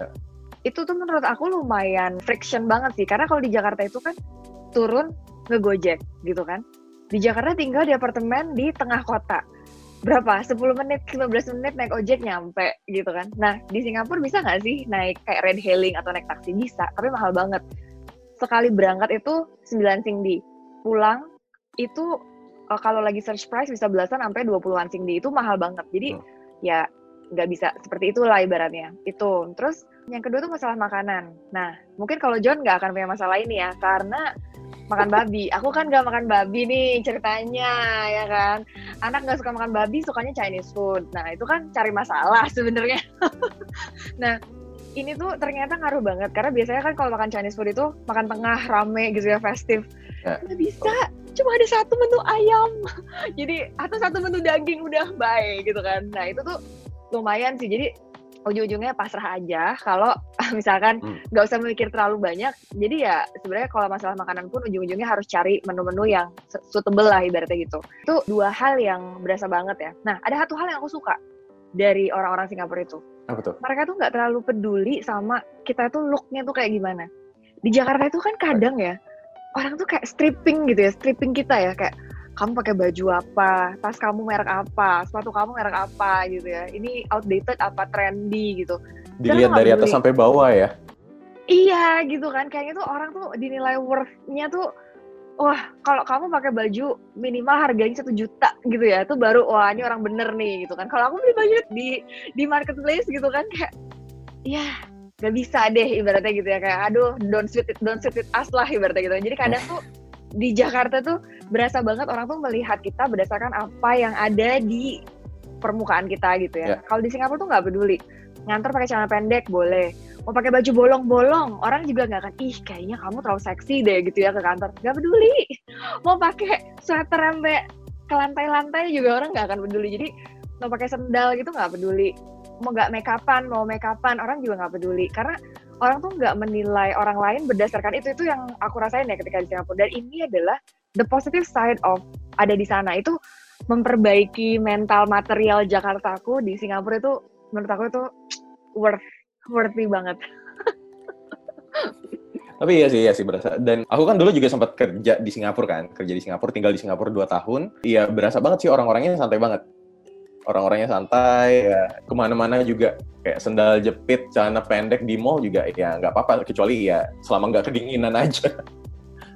hmm. itu tuh menurut aku lumayan friction banget sih, karena kalau di Jakarta itu kan turun ngegojek gitu kan. Di Jakarta tinggal di apartemen di tengah kota. Berapa? sepuluh menit, lima belas menit naik ojek nyampe gitu kan. Nah, di Singapura bisa nggak sih naik kayak ride hailing atau naik taksi? Bisa, tapi mahal banget. Sekali berangkat itu sembilan singdi. Pulang itu kalau lagi search price bisa belasan sampai dua puluhan singdi. Itu mahal banget. Jadi hmm. ya nggak bisa seperti itulah ibaratnya. Itu. Terus yang kedua tuh masalah makanan. Nah, mungkin kalau John nggak akan punya masalah ini ya, karena makan babi. Aku kan gak makan babi nih ceritanya, ya kan. Anak gak suka makan babi, sukanya Chinese food. Nah, itu kan cari masalah sebenarnya. Nah, ini tuh ternyata ngaruh banget. Karena biasanya kan kalau makan Chinese food itu makan tengah, rame gitu ya, festive. Gak nah, bisa, cuma ada satu menu ayam. Jadi, atau satu menu daging udah bye gitu kan. Nah, itu tuh lumayan sih. Jadi, ujung-ujungnya pasrah aja kalau misalkan nggak hmm. usah mikir terlalu banyak. Jadi ya sebenarnya kalau masalah makanan pun ujung-ujungnya harus cari menu-menu yang suitable lah ibaratnya gitu. Itu dua hal yang berasa banget ya. Nah ada satu hal yang aku suka dari orang-orang Singapura itu. Apa tuh? Mereka tuh nggak terlalu peduli sama kita tuh look-nya tuh kayak gimana. Di Jakarta itu kan kadang ya orang tuh kayak stripping gitu ya, stripping kita ya, kayak kamu pakai baju apa, tas kamu merek apa, sepatu kamu merek apa gitu ya. Ini outdated apa trendy gitu. Dilihat dari atas sampai bawah ya. Iya gitu kan. Kayaknya tuh orang tuh dinilai worth-nya tuh, wah kalau kamu pakai baju minimal harganya satu juta gitu ya. Itu baru wah ini orang bener nih gitu kan. Kalau aku beli baju di di marketplace gitu kan kayak ya gak bisa deh ibaratnya gitu ya, kayak aduh don't sweat it, don't sweat it us lah ibaratnya gitu. Jadi kadang tuh di Jakarta tuh berasa banget orang tuh melihat kita berdasarkan apa yang ada di permukaan kita gitu ya. Yeah. Kalau di Singapura tuh nggak peduli. Ngantor pakai celana pendek boleh, mau pakai baju bolong-bolong orang juga nggak akan ih kayaknya kamu terlalu seksi deh gitu ya ke kantor. Nggak peduli. Mau pakai sweater sampai ke lantai-lantai juga orang nggak akan peduli. Jadi mau pakai sendal gitu nggak peduli. Mau nggak make upan, mau make upan orang juga nggak peduli. Karena orang tuh nggak menilai orang lain berdasarkan itu. Itu yang aku rasain ya ketika di Singapura. Dan ini adalah the positive side of ada di sana. Itu memperbaiki mental material Jakartaku di Singapura itu menurut aku itu worth, worthy banget. Tapi iya sih, iya sih berasa. Dan aku kan dulu juga sempat kerja di Singapura kan. Kerja di Singapura, tinggal di Singapura dua tahun. Iya berasa banget sih orang-orangnya santai banget. Orang-orangnya santai, ya, kemana-mana juga kayak sendal jepit, celana pendek di mall juga ya nggak apa-apa, kecuali ya selama nggak kedinginan aja.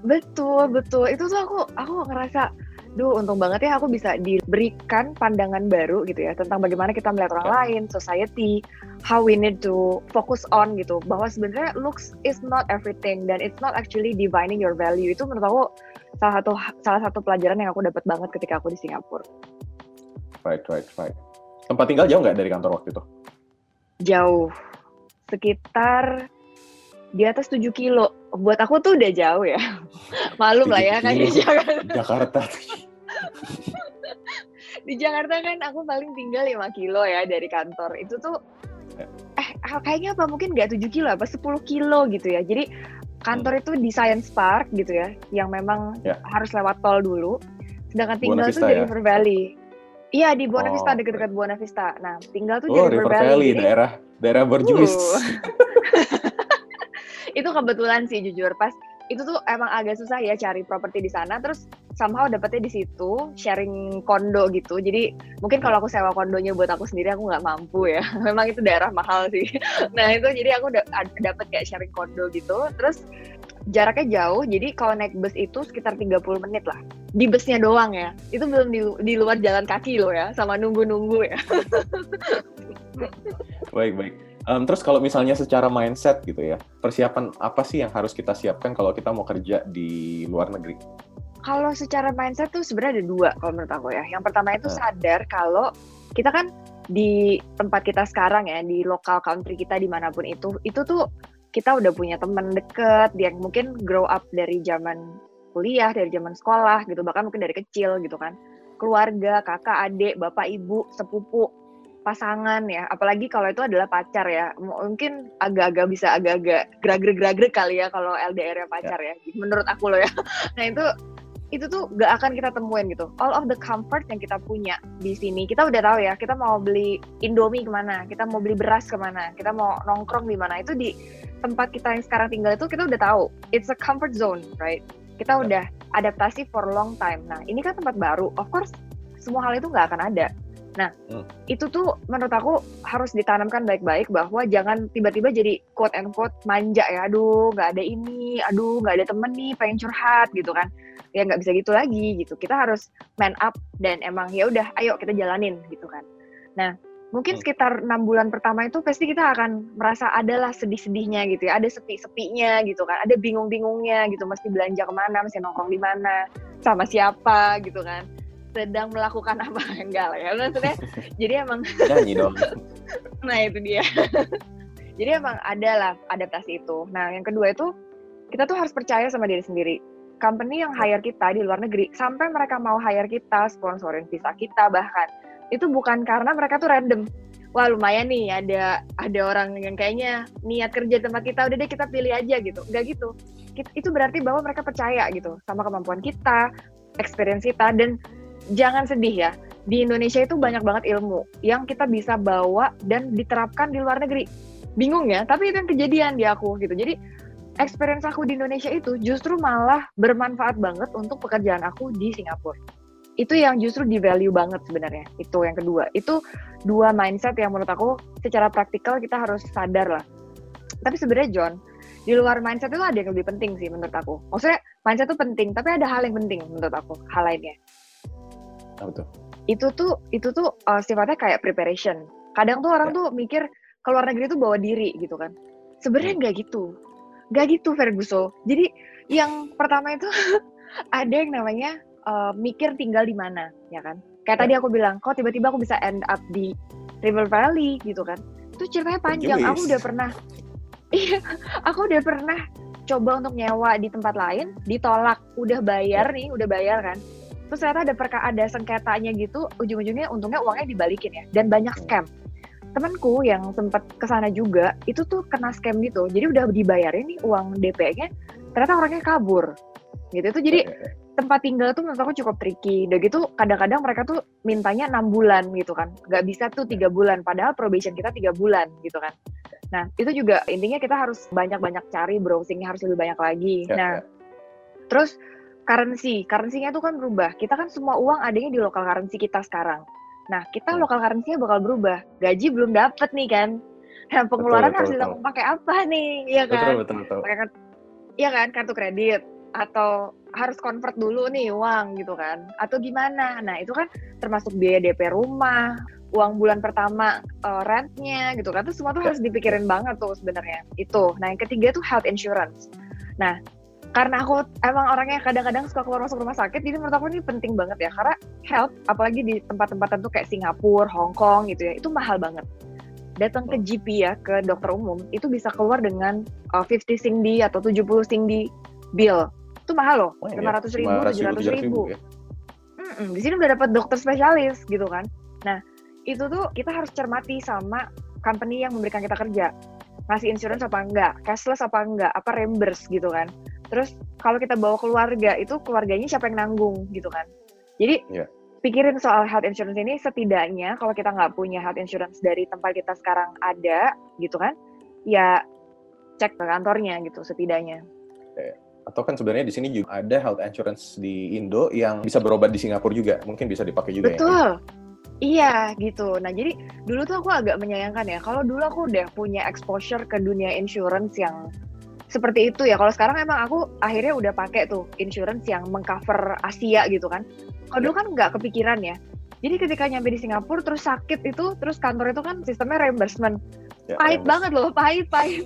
Betul, betul. Itu tuh aku aku ngerasa, duh untung banget ya aku bisa diberikan pandangan baru gitu ya, tentang bagaimana kita melihat orang lain, society, how we need to focus on gitu. Bahwa sebenarnya looks is not everything, dan it's not actually defining your value. Itu menurut aku salah satu, salah satu pelajaran yang aku dapat banget ketika aku di Singapura. Right, right, right. Tempat tinggal jauh nggak dari kantor waktu itu? Jauh. Sekitar di atas tujuh kilo. Buat aku tuh udah jauh ya. Malum lah ya kan di Jakarta. Jakarta. Di Jakarta kan aku paling tinggal lima kilo ya dari kantor. Itu tuh eh kayaknya apa mungkin nggak tujuh kilo apa sepuluh kilo gitu ya. Jadi kantor hmm. itu di Science Park gitu ya, yang memang yeah. harus lewat tol dulu. Sedangkan tinggal tuh di River Valley. Iya, di Buana oh, Vista, dekat-dekat Buana Vista. Nah, tinggal tuh oh, di River Valley, Valley daerah daerah berjuis. Uh. Itu kebetulan sih jujur pas. Itu tuh emang agak susah ya cari properti di sana. Terus somehow dapetnya di situ, sharing kondo gitu. Jadi mungkin kalau aku sewa kondonya buat aku sendiri aku nggak mampu ya. Memang itu daerah mahal sih. Nah itu jadi aku dapet kayak sharing kondo gitu. Terus jaraknya jauh, jadi kalau naik bus itu sekitar tiga puluh menit lah. Di busnya doang ya. Itu belum di, di luar jalan kaki loh ya, sama nunggu-nunggu ya. Baik-baik. Um, terus kalau misalnya secara mindset gitu ya, persiapan apa sih yang harus kita siapkan kalau kita mau kerja di luar negeri? Kalau secara mindset tuh sebenarnya ada dua kalau menurut aku ya. Yang pertama itu sadar kalau kita kan di tempat kita sekarang ya, di lokal country kita dimanapun itu, itu tuh kita udah punya teman deket yang mungkin grow up dari zaman kuliah, dari zaman sekolah gitu, bahkan mungkin dari kecil gitu kan. Keluarga, kakak, adik, bapak, ibu, sepupu, pasangan ya, apalagi kalau itu adalah pacar ya, mungkin agak-agak bisa agak-agak gerag-gerag kali ya kalau L D R-nya pacar ya, ya. Menurut aku loh ya. Nah itu itu tuh gak akan kita temuin gitu. All of the comfort yang kita punya di sini, kita udah tahu ya, kita mau beli Indomie kemana, kita mau beli beras kemana, kita mau nongkrong di mana, itu di tempat kita yang sekarang tinggal itu kita udah tahu. It's a comfort zone, right? Kita udah adaptasi for long time. Nah ini kan tempat baru, of course semua hal itu gak akan ada. Nah, hmm. itu tuh menurut aku harus ditanamkan baik-baik bahwa jangan tiba-tiba jadi quote and quote manja ya, aduh gak ada ini, aduh gak ada temen nih, pengen curhat gitu kan. Ya gak bisa gitu lagi gitu, kita harus man up dan emang ya udah ayo kita jalanin gitu kan. Nah, mungkin hmm. sekitar enam bulan pertama itu pasti kita akan merasa adalah sedih-sedihnya gitu ya, ada sepi-sepinya gitu kan, ada bingung-bingungnya gitu, mesti belanja kemana, mesti nongkrong di mana, sama siapa gitu kan. Sedang melakukan apa enggak lah ya maksudnya. Jadi emang nah itu dia. Jadi emang ada lah adaptasi itu. Nah yang kedua itu kita tuh harus percaya sama diri sendiri. Company yang hire kita di luar negeri, sampai mereka mau hire kita, sponsorin visa kita bahkan, itu bukan karena mereka tuh random. Wah lumayan nih ada ada orang yang kayaknya niat kerja tempat kita, udah deh kita pilih aja gitu. Enggak gitu. Itu berarti bahwa mereka percaya gitu sama kemampuan kita, experience kita. Dan jangan sedih ya, di Indonesia itu banyak banget ilmu yang kita bisa bawa dan diterapkan di luar negeri. Bingung ya, tapi itu yang kejadian di aku gitu. Jadi experience aku di Indonesia itu justru malah bermanfaat banget untuk pekerjaan aku di Singapura. Itu yang justru di value banget sebenarnya. Itu yang kedua. Itu dua mindset yang menurut aku secara praktikal kita harus sadar lah. Tapi sebenarnya John, di luar mindset itu ada yang lebih penting sih menurut aku. Maksudnya mindset itu penting, tapi ada hal yang penting menurut aku, hal lainnya. Oh, betul. Itu tuh itu tuh uh, sifatnya kayak preparation. Kadang tuh orang ya. tuh mikir ke luar negeri tuh bawa diri gitu kan. Sebenarnya nggak gitu, nggak gitu Ferguson. Jadi yang pertama itu ada yang namanya uh, mikir tinggal di mana, ya kan? Kayak ya. tadi aku bilang, kok tiba-tiba aku bisa end up di River Valley gitu kan? Itu ceritanya panjang. Julis. Aku udah pernah, iya, aku udah pernah coba untuk nyewa di tempat lain, ditolak, udah bayar ya. nih, udah bayar kan? Terus ternyata ada perka ada sengketanya gitu, ujung-ujungnya untungnya uangnya dibalikin ya, dan banyak scam. Temanku yang sempat kesana juga itu tuh kena scam gitu, jadi udah dibayarin nih uang D P-nya, ternyata orangnya kabur gitu. Itu jadi tempat tinggal tuh menurut aku cukup tricky. Udah gitu kadang-kadang mereka tuh mintanya enam bulan gitu kan, nggak bisa tuh tiga bulan, padahal probation kita tiga bulan gitu kan. Nah itu juga intinya kita harus banyak-banyak cari, browsingnya harus lebih banyak lagi. Nah terus currency, currency-nya itu kan berubah. Kita kan semua uang adanya di lokal currency kita sekarang. Nah, kita lokal currency-nya bakal berubah. Gaji belum dapet nih kan. Nah, pengeluaran betul, harus ditanggung pakai apa nih, ya kan? Betul, betul, betul. Iya kan, kartu kredit atau harus convert dulu nih uang gitu kan? Atau gimana? Nah, itu kan termasuk biaya D P rumah, uang bulan pertama uh, rent-nya gitu kan. Itu semua tuh harus dipikirin banget tuh sebenarnya. Itu. Nah, yang ketiga tuh health insurance. Nah, karena aku emang orangnya kadang-kadang suka keluar masuk rumah sakit, jadi menurut aku ini penting banget ya, karena health, apalagi di tempat-tempat tertentu kayak Singapura, Hong Kong gitu ya, itu mahal banget. Datang ke G P ya, ke dokter umum, itu bisa keluar dengan uh, lima puluh Singdi atau tujuh puluh Singdi bill. Itu mahal loh, oh, lima ratus ribu, tujuh ratus ribu. Ya. Di sini udah dapat dokter spesialis gitu kan. Nah, itu tuh kita harus cermati sama company yang memberikan kita kerja. Ngasih insurance apa enggak, cashless apa enggak, apa reimburse gitu kan. Terus kalau kita bawa keluarga, itu keluarganya siapa yang nanggung gitu kan. Jadi yeah. pikirin soal health insurance ini, setidaknya kalau kita nggak punya health insurance dari tempat kita sekarang ada gitu kan, ya cek ke kantornya gitu setidaknya. Yeah. atau kan sebenarnya di sini juga ada health insurance di Indo yang bisa berobat di Singapura juga, mungkin bisa dipakai juga. Betul. Ya? Iya gitu. Nah jadi dulu tuh aku agak menyayangkan ya, kalau dulu aku udah punya exposure ke dunia insurance yang seperti itu ya. Kalau sekarang emang aku akhirnya udah pakai tuh insurance yang mengcover Asia gitu kan. Kalau dulu kan nggak kepikiran ya. Jadi ketika nyampe di Singapura terus sakit itu, terus kantor itu kan sistemnya reimbursement. Ya, pahit banget loh, pahit, pahit,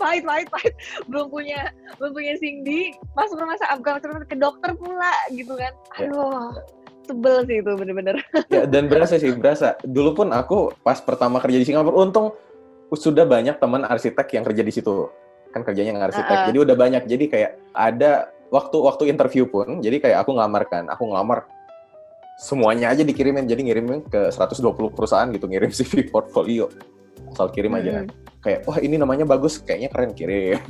pahit, pahit, pahit. Belum punya, belum punya Singdi, masuk rumah sakit, bukan ke dokter pula gitu kan. Aduh. Ya. Sebel sih itu bener-bener. Ya, dan berasa sih, berasa. Dulu pun aku pas pertama kerja di Singapura, untung sudah banyak teman arsitek yang kerja di situ. Kan kerjanya yang arsitek, uh-uh. jadi udah banyak. Jadi kayak ada waktu-waktu interview pun, jadi kayak aku ngelamar kan. Aku ngelamar semuanya aja dikirimin, jadi ngirimin ke seratus dua puluh perusahaan gitu, ngirim C V portfolio. Asal kirim aja hmm. kan. Kayak, wah ini namanya bagus, kayaknya keren, kirim.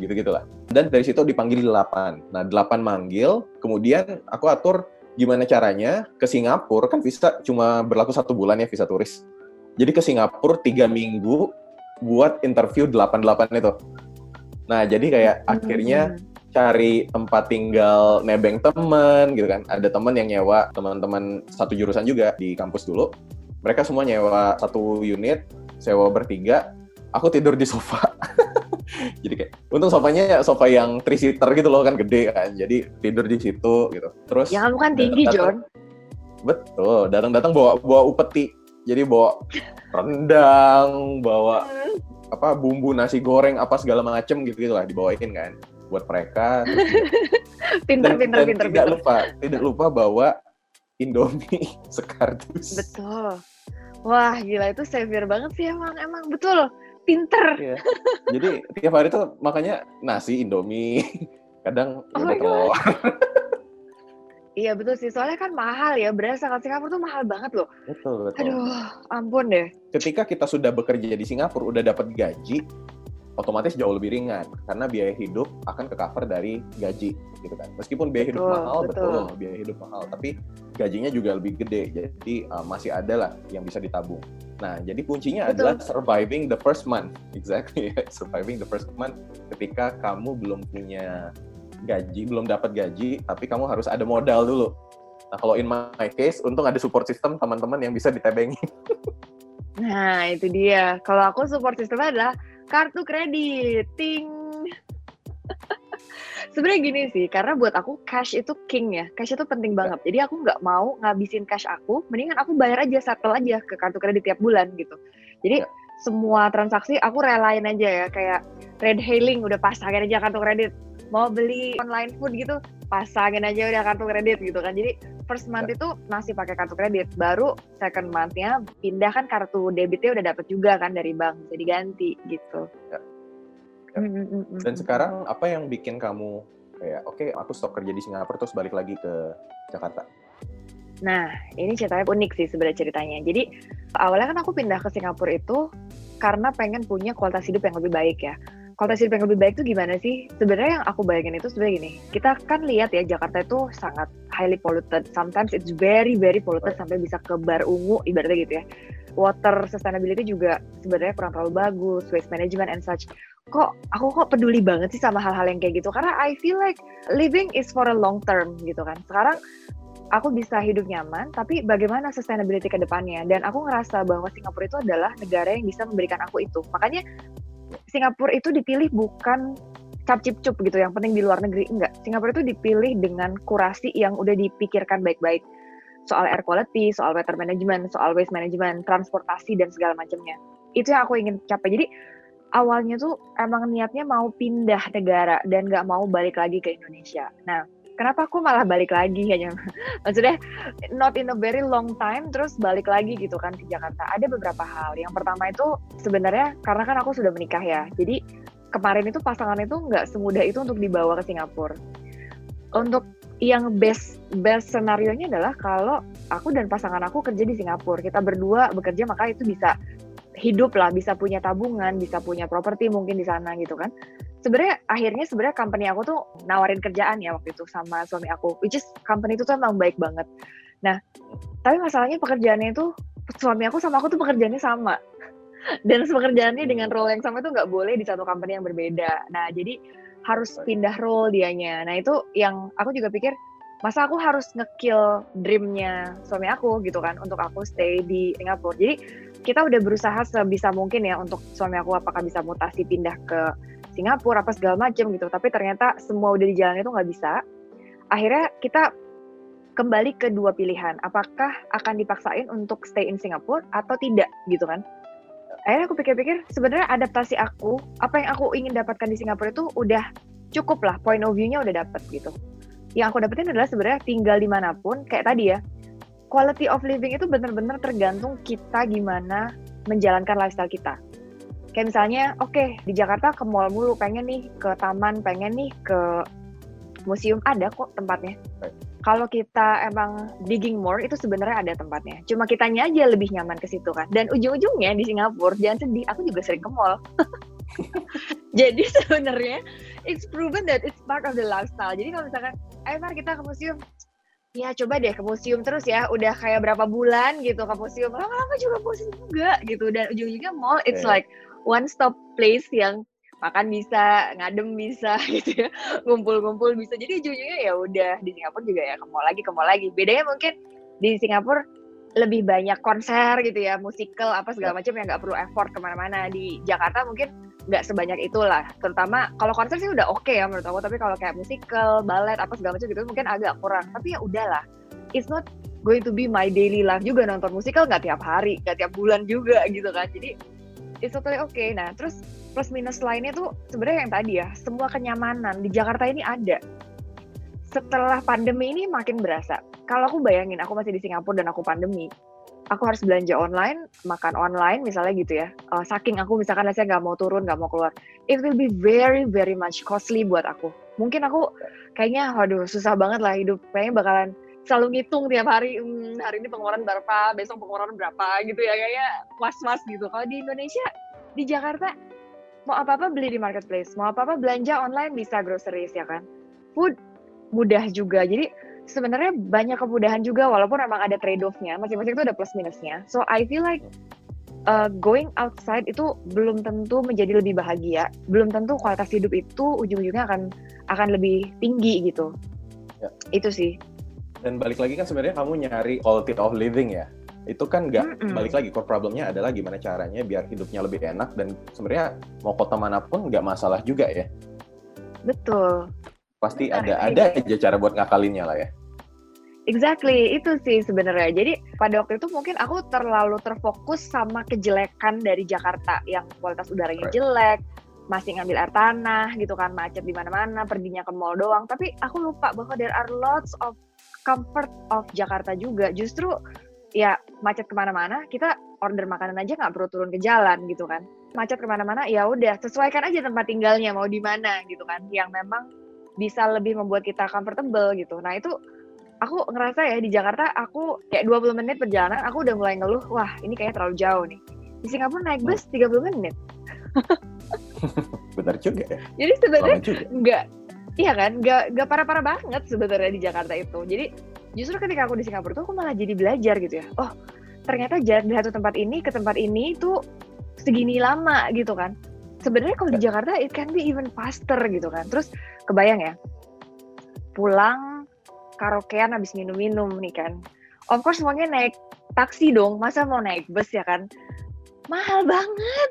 Gitu-gitulah. Dan dari situ dipanggil delapan. Nah, delapan manggil, kemudian aku atur gimana caranya ke Singapura, kan visa cuma berlaku satu bulan ya, visa turis. Jadi ke Singapura tiga minggu buat interview delapan delapan itu. Nah, jadi kayak hmm. akhirnya cari tempat tinggal, nebeng teman gitu kan. Ada teman yang nyewa, teman-teman satu jurusan juga di kampus dulu. Mereka semua nyewa satu unit, sewa bertiga. Aku tidur di sofa. Jadi kayak, untung sofanya sofa yang three-seater gitu loh kan, gede kan. Jadi tidur di situ gitu. Terus yang kamu kan tinggi, John. Betul, datang-datang bawa bawa upeti. Jadi bawa rendang, bawa apa bumbu nasi goreng apa segala macem gitu-gitu lah dibawain kan buat mereka. Pintar-pintar pintar. Tidak pinter. lupa, tidak lupa bawa Indomie sekardus. Betul. Wah, gila itu savior banget sih emang. Emang betul. Pinter. Iya. Jadi tiap hari tuh makanya nasi, Indomie, kadang oh ya telur. Iya betul sih, soalnya kan mahal ya, berasa kan Singapura tuh mahal banget loh. Betul, betul. Aduh, ampun deh. Ketika kita sudah bekerja di Singapura, udah dapat gaji, otomatis jauh lebih ringan karena biaya hidup akan ke cover dari gaji gitu kan. Meskipun biaya hidup betul, mahal betul. betul, biaya hidup mahal, tapi gajinya juga lebih gede. Jadi uh, masih ada lah yang bisa ditabung. Nah, jadi kuncinya betul. adalah surviving the first month. Exactly. Surviving the first month ketika kamu belum punya gaji, belum dapat gaji, tapi kamu harus ada modal dulu. Nah, kalau in my case untung ada support system teman-teman yang bisa ditebengi. Nah, itu dia. Kalau aku support systemnya adalah kartu kredit, ting. Sebenarnya gini sih, karena buat aku cash itu king ya, cash itu penting banget. Jadi aku nggak mau ngabisin cash aku, mendingan aku bayar aja, settle aja ke kartu kredit tiap bulan gitu. Jadi ya. Semua transaksi aku relain aja ya, kayak red hailing udah pasangin aja kartu kredit, mau beli online food gitu, pasangin aja udah kartu kredit gitu kan. Jadi first month ya. Itu masih pakai kartu kredit, baru second month-nya pindah kan kartu debitnya udah dapet juga kan dari bank, jadi ganti gitu. Ya. Ya. Dan sekarang apa yang bikin kamu kayak, oke okay, aku stop kerja di Singapura terus balik lagi ke Jakarta? Nah, ini ceritanya unik sih sebenarnya ceritanya. Jadi awalnya kan aku pindah ke Singapura itu karena pengen punya kualitas hidup yang lebih baik ya. Kualitas hidup yang lebih baik itu gimana sih? Sebenarnya yang aku bayangin itu sebenarnya gini. Kita kan lihat ya, Jakarta itu sangat highly polluted. Sometimes it's very very polluted, sampai bisa ke bar ungu ibaratnya gitu ya. Water sustainability juga sebenarnya kurang terlalu bagus, waste management and such. Kok aku kok peduli banget sih sama hal-hal yang kayak gitu, karena I feel like living is for a long term gitu kan. Sekarang aku bisa hidup nyaman, tapi bagaimana sustainability ke depannya, dan aku ngerasa bahwa Singapura itu adalah negara yang bisa memberikan aku itu. Makanya Singapura itu dipilih bukan cap-cip-cup gitu, yang penting di luar negeri, enggak. Singapura itu dipilih dengan kurasi yang udah dipikirkan baik-baik, soal air quality, soal water management, soal waste management, transportasi, dan segala macamnya. Itu yang aku ingin capai. Jadi awalnya tuh emang niatnya mau pindah negara dan gak mau balik lagi ke Indonesia. Nah, kenapa aku malah balik lagi? Maksudnya not in a very long time terus balik lagi gitu kan ke Jakarta. Ada beberapa hal. Yang pertama itu sebenarnya karena kan aku sudah menikah ya. Jadi kemarin itu pasangan itu gak semudah itu untuk dibawa ke Singapura. Untuk yang best best scenario-nya adalah kalau aku dan pasangan aku kerja di Singapura, kita berdua bekerja, maka itu bisa hidup lah, bisa punya tabungan, bisa punya properti mungkin di sana gitu kan. Sebenarnya akhirnya sebenarnya company aku tuh nawarin kerjaan ya waktu itu sama suami aku, which is company itu tuh emang baik banget. Nah, tapi masalahnya pekerjaannya itu suami aku sama aku tuh pekerjaannya sama. Dan pekerjaannya dengan role yang sama tuh nggak boleh di satu company yang berbeda. Nah, jadi harus pindah role dianya. Nah itu yang aku juga pikir, masa aku harus nge-kill dream-nya suami aku gitu kan, untuk aku stay di Singapura. Jadi kita udah berusaha sebisa mungkin ya untuk suami aku, apakah bisa mutasi pindah ke Singapura apa segala macam gitu, tapi ternyata semua udah di jalan itu nggak bisa. Akhirnya kita kembali ke dua pilihan, apakah akan dipaksain untuk stay in Singapura atau tidak gitu kan. Akhirnya aku pikir-pikir, sebenarnya adaptasi aku, apa yang aku ingin dapatkan di Singapura itu udah cukup lah, point of view-nya udah dapet gitu. Yang aku dapetin adalah sebenarnya tinggal dimanapun, kayak tadi ya, quality of living itu benar-benar tergantung kita gimana menjalankan lifestyle kita. Kayak misalnya, oke okay, di Jakarta ke mall mulu, pengen nih ke taman, pengen nih ke museum, ada kok tempatnya. Kalau kita emang digging more, itu sebenarnya ada tempatnya. Cuma kitanya aja lebih nyaman ke situ kan. Dan ujung-ujungnya di Singapura, jangan sedih, aku juga sering ke mall. Jadi sebenarnya it's proven that it's part of the lifestyle. Jadi kalau misalkan, ayo Mar kita ke museum. Ya coba deh ke museum terus ya. Udah kayak berapa bulan gitu ke museum. Lama-lama juga bosan juga gitu. Dan ujung-ujungnya mall, it's like one stop place yang makan bisa, ngadem bisa gitu ya, ngumpul-ngumpul bisa. Jadi ujung-ujungnya ya udah di Singapura juga ya ke mall lagi, ke mall lagi. Bedanya mungkin di Singapura lebih banyak konser gitu ya, musical apa segala macam yang nggak perlu effort kemana-mana. Di Jakarta mungkin nggak sebanyak itulah. Terutama kalau konser sih udah oke okay ya menurut aku, tapi kalau kayak musical, ballet apa segala macam gitu mungkin agak kurang. Tapi ya udahlah, it's not going to be my daily life juga nonton musical, nggak tiap hari, nggak tiap bulan juga gitu kan. Jadi it's totally oke. Okay. Nah terus plus minus lainnya tuh sebenarnya yang tadi ya, semua kenyamanan di Jakarta ini ada. Setelah pandemi ini makin berasa. Kalau aku bayangin aku masih di Singapura dan aku pandemi, aku harus belanja online, makan online misalnya gitu ya. Uh, saking aku misalkan saya nggak mau turun, nggak mau keluar, it will be very very much costly buat aku. Mungkin aku kayaknya, waduh susah banget lah hidup. Kayaknya bakalan selalu ngitung tiap hari, hmm, hari ini pengeluaran berapa, besok pengeluaran berapa gitu ya. Kayaknya was-was gitu. Kalau di Indonesia, di Jakarta, mau apa-apa beli di marketplace, mau apa-apa belanja online bisa, groceries ya kan. Food mudah juga, jadi sebenarnya banyak kemudahan juga walaupun emang ada trade-off-nya, masing-masing itu ada plus minusnya. So I feel like uh, going outside itu belum tentu menjadi lebih bahagia, belum tentu kualitas hidup itu ujung-ujungnya akan akan lebih tinggi gitu ya. Itu sih. Dan balik lagi kan sebenarnya kamu nyari quality of living ya, itu kan nggak, balik lagi core problemnya adalah gimana caranya biar hidupnya lebih enak, dan sebenarnya mau kota manapun nggak masalah juga ya. Betul. Pasti ada ada aja cara buat ngakalinnya lah ya. Exactly, itu sih sebenarnya. Jadi pada waktu itu mungkin aku terlalu terfokus sama kejelekan dari Jakarta yang kualitas udaranya right, jelek, masih ngambil air tanah gitu kan, macet di mana-mana, perginya ke mall doang. Tapi aku lupa bahwa there are lots of comfort of Jakarta juga. Justru ya macet kemana-mana, kita order makanan aja nggak perlu turun ke jalan gitu kan. Macet kemana-mana, ya udah sesuaikan aja tempat tinggalnya mau di mana gitu kan, yang memang bisa lebih membuat kita comfortable gitu. Nah itu aku ngerasa ya di Jakarta aku kayak dua puluh menit perjalanan aku udah mulai ngeluh, wah ini kayaknya terlalu jauh nih. Di Singapura naik bus tiga puluh menit. Benar juga ya. Jadi sebenarnya nggak, iya kan, nggak nggak parah-parah banget sebenarnya di Jakarta itu. Jadi justru ketika aku di Singapura tuh aku malah jadi belajar gitu ya. Oh, ternyata jarak dari satu tempat ini ke tempat ini tuh segini lama gitu kan. Sebenarnya kalau di Jakarta it can be even faster gitu kan. Terus kebayang ya, pulang karaokean habis minum-minum nih kan. Of course semuanya naik taksi dong, masa mau naik bus ya kan. Mahal banget.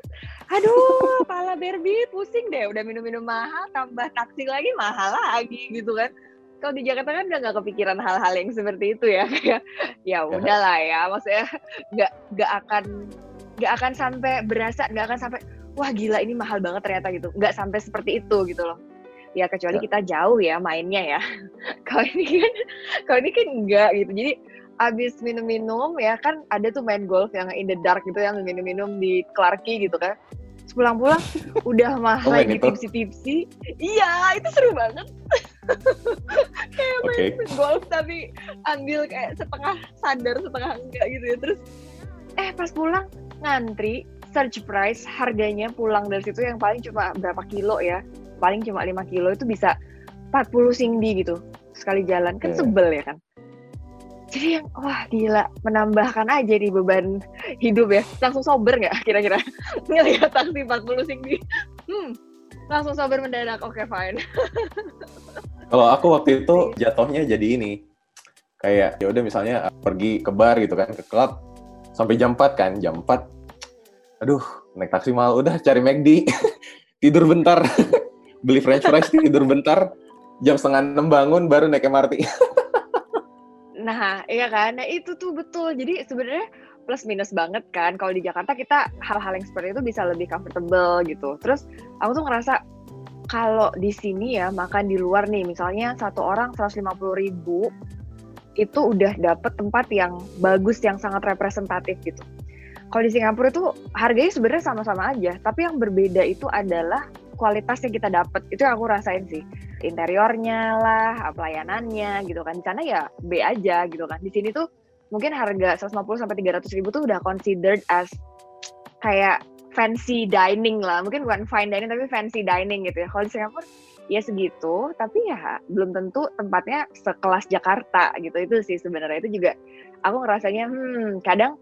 Aduh, kepala Barbie pusing deh, udah minum-minum mahal, tambah taksi lagi mahal lagi gitu kan. Kalau di Jakarta kan udah nggak kepikiran hal-hal yang seperti itu ya, kayak ya udahlah ya, maksudnya nggak nggak akan nggak akan sampai berasa, nggak akan sampai wah gila ini mahal banget ternyata gitu, nggak sampai seperti itu gitu loh. Ya kecuali ya, kita jauh ya mainnya ya. Kalau ini kan kalau ini kan nggak gitu. Jadi abis minum-minum ya kan ada tuh main golf yang in the dark gitu, yang minum-minum di Clarki gitu kan. Pulang-pulang udah mahal lagi oh tipsi-tipsi. Iya itu seru banget. Kayak okay, main golf tapi ambil kayak setengah sadar setengah enggak gitu ya. Terus eh pas pulang ngantri search price, harganya pulang dari situ yang paling cuma berapa kilo ya, paling cuma lima kilo itu bisa empat puluh singdi gitu sekali jalan kan. Yeah, sebel ya kan. Jadi yang wah gila, menambahkan aja nih beban hidup ya. Langsung sober nggak kira-kira ngelihat taksi empat puluh singgi? Hmm, Langsung sabar mendadak, oke okay, fine. Kalau aku waktu itu jatuhnya jadi ini, kayak ya udah misalnya pergi ke bar gitu kan, ke klub sampai jam empat kan, jam empat aduh naik taksi mahal, udah cari McD tidur bentar, beli french fries tidur bentar, jam setengah enam bangun baru naik M R T. Nah iya kan, nah itu tuh betul, jadi sebenarnya plus minus banget kan, kalau di Jakarta kita hal-hal yang seperti itu bisa lebih comfortable gitu. Terus aku tuh ngerasa kalau di sini ya, makan di luar nih, misalnya satu orang seratus lima puluh ribu, itu udah dapet tempat yang bagus, yang sangat representatif gitu. Kalau di Singapura itu harganya sebenarnya sama-sama aja, tapi yang berbeda itu adalah kualitas yang kita dapet, itu yang aku rasain sih. Interiornya lah, pelayanannya gitu kan, di sana ya B aja gitu kan. Di sini tuh mungkin harga seratus lima puluh sampai tiga ratus ribu tuh udah considered as kayak fancy dining lah, mungkin bukan fine dining tapi fancy dining gitu ya. Kalau di Singapura ya segitu, tapi ya belum tentu tempatnya sekelas Jakarta gitu. Itu sih sebenarnya, itu juga aku ngerasanya hmm kadang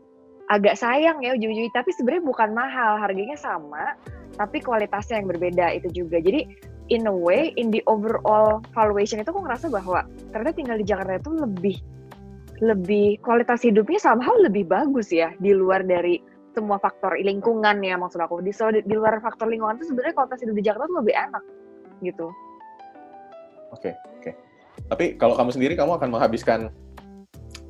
agak sayang ya ujung-ujungnya, tapi sebenarnya bukan mahal, harganya sama tapi kualitasnya yang berbeda itu juga. Jadi in a way, in the overall valuation itu aku ngerasa bahwa ternyata tinggal di Jakarta itu lebih lebih kualitas hidupnya somehow lebih bagus ya, di luar dari semua faktor lingkungan ya, maksud aku di, di luar faktor lingkungan itu sebenarnya kualitas hidup di Jakarta tuh lebih enak gitu. Oke okay, oke. Okay. Tapi kalau kamu sendiri, kamu akan menghabiskan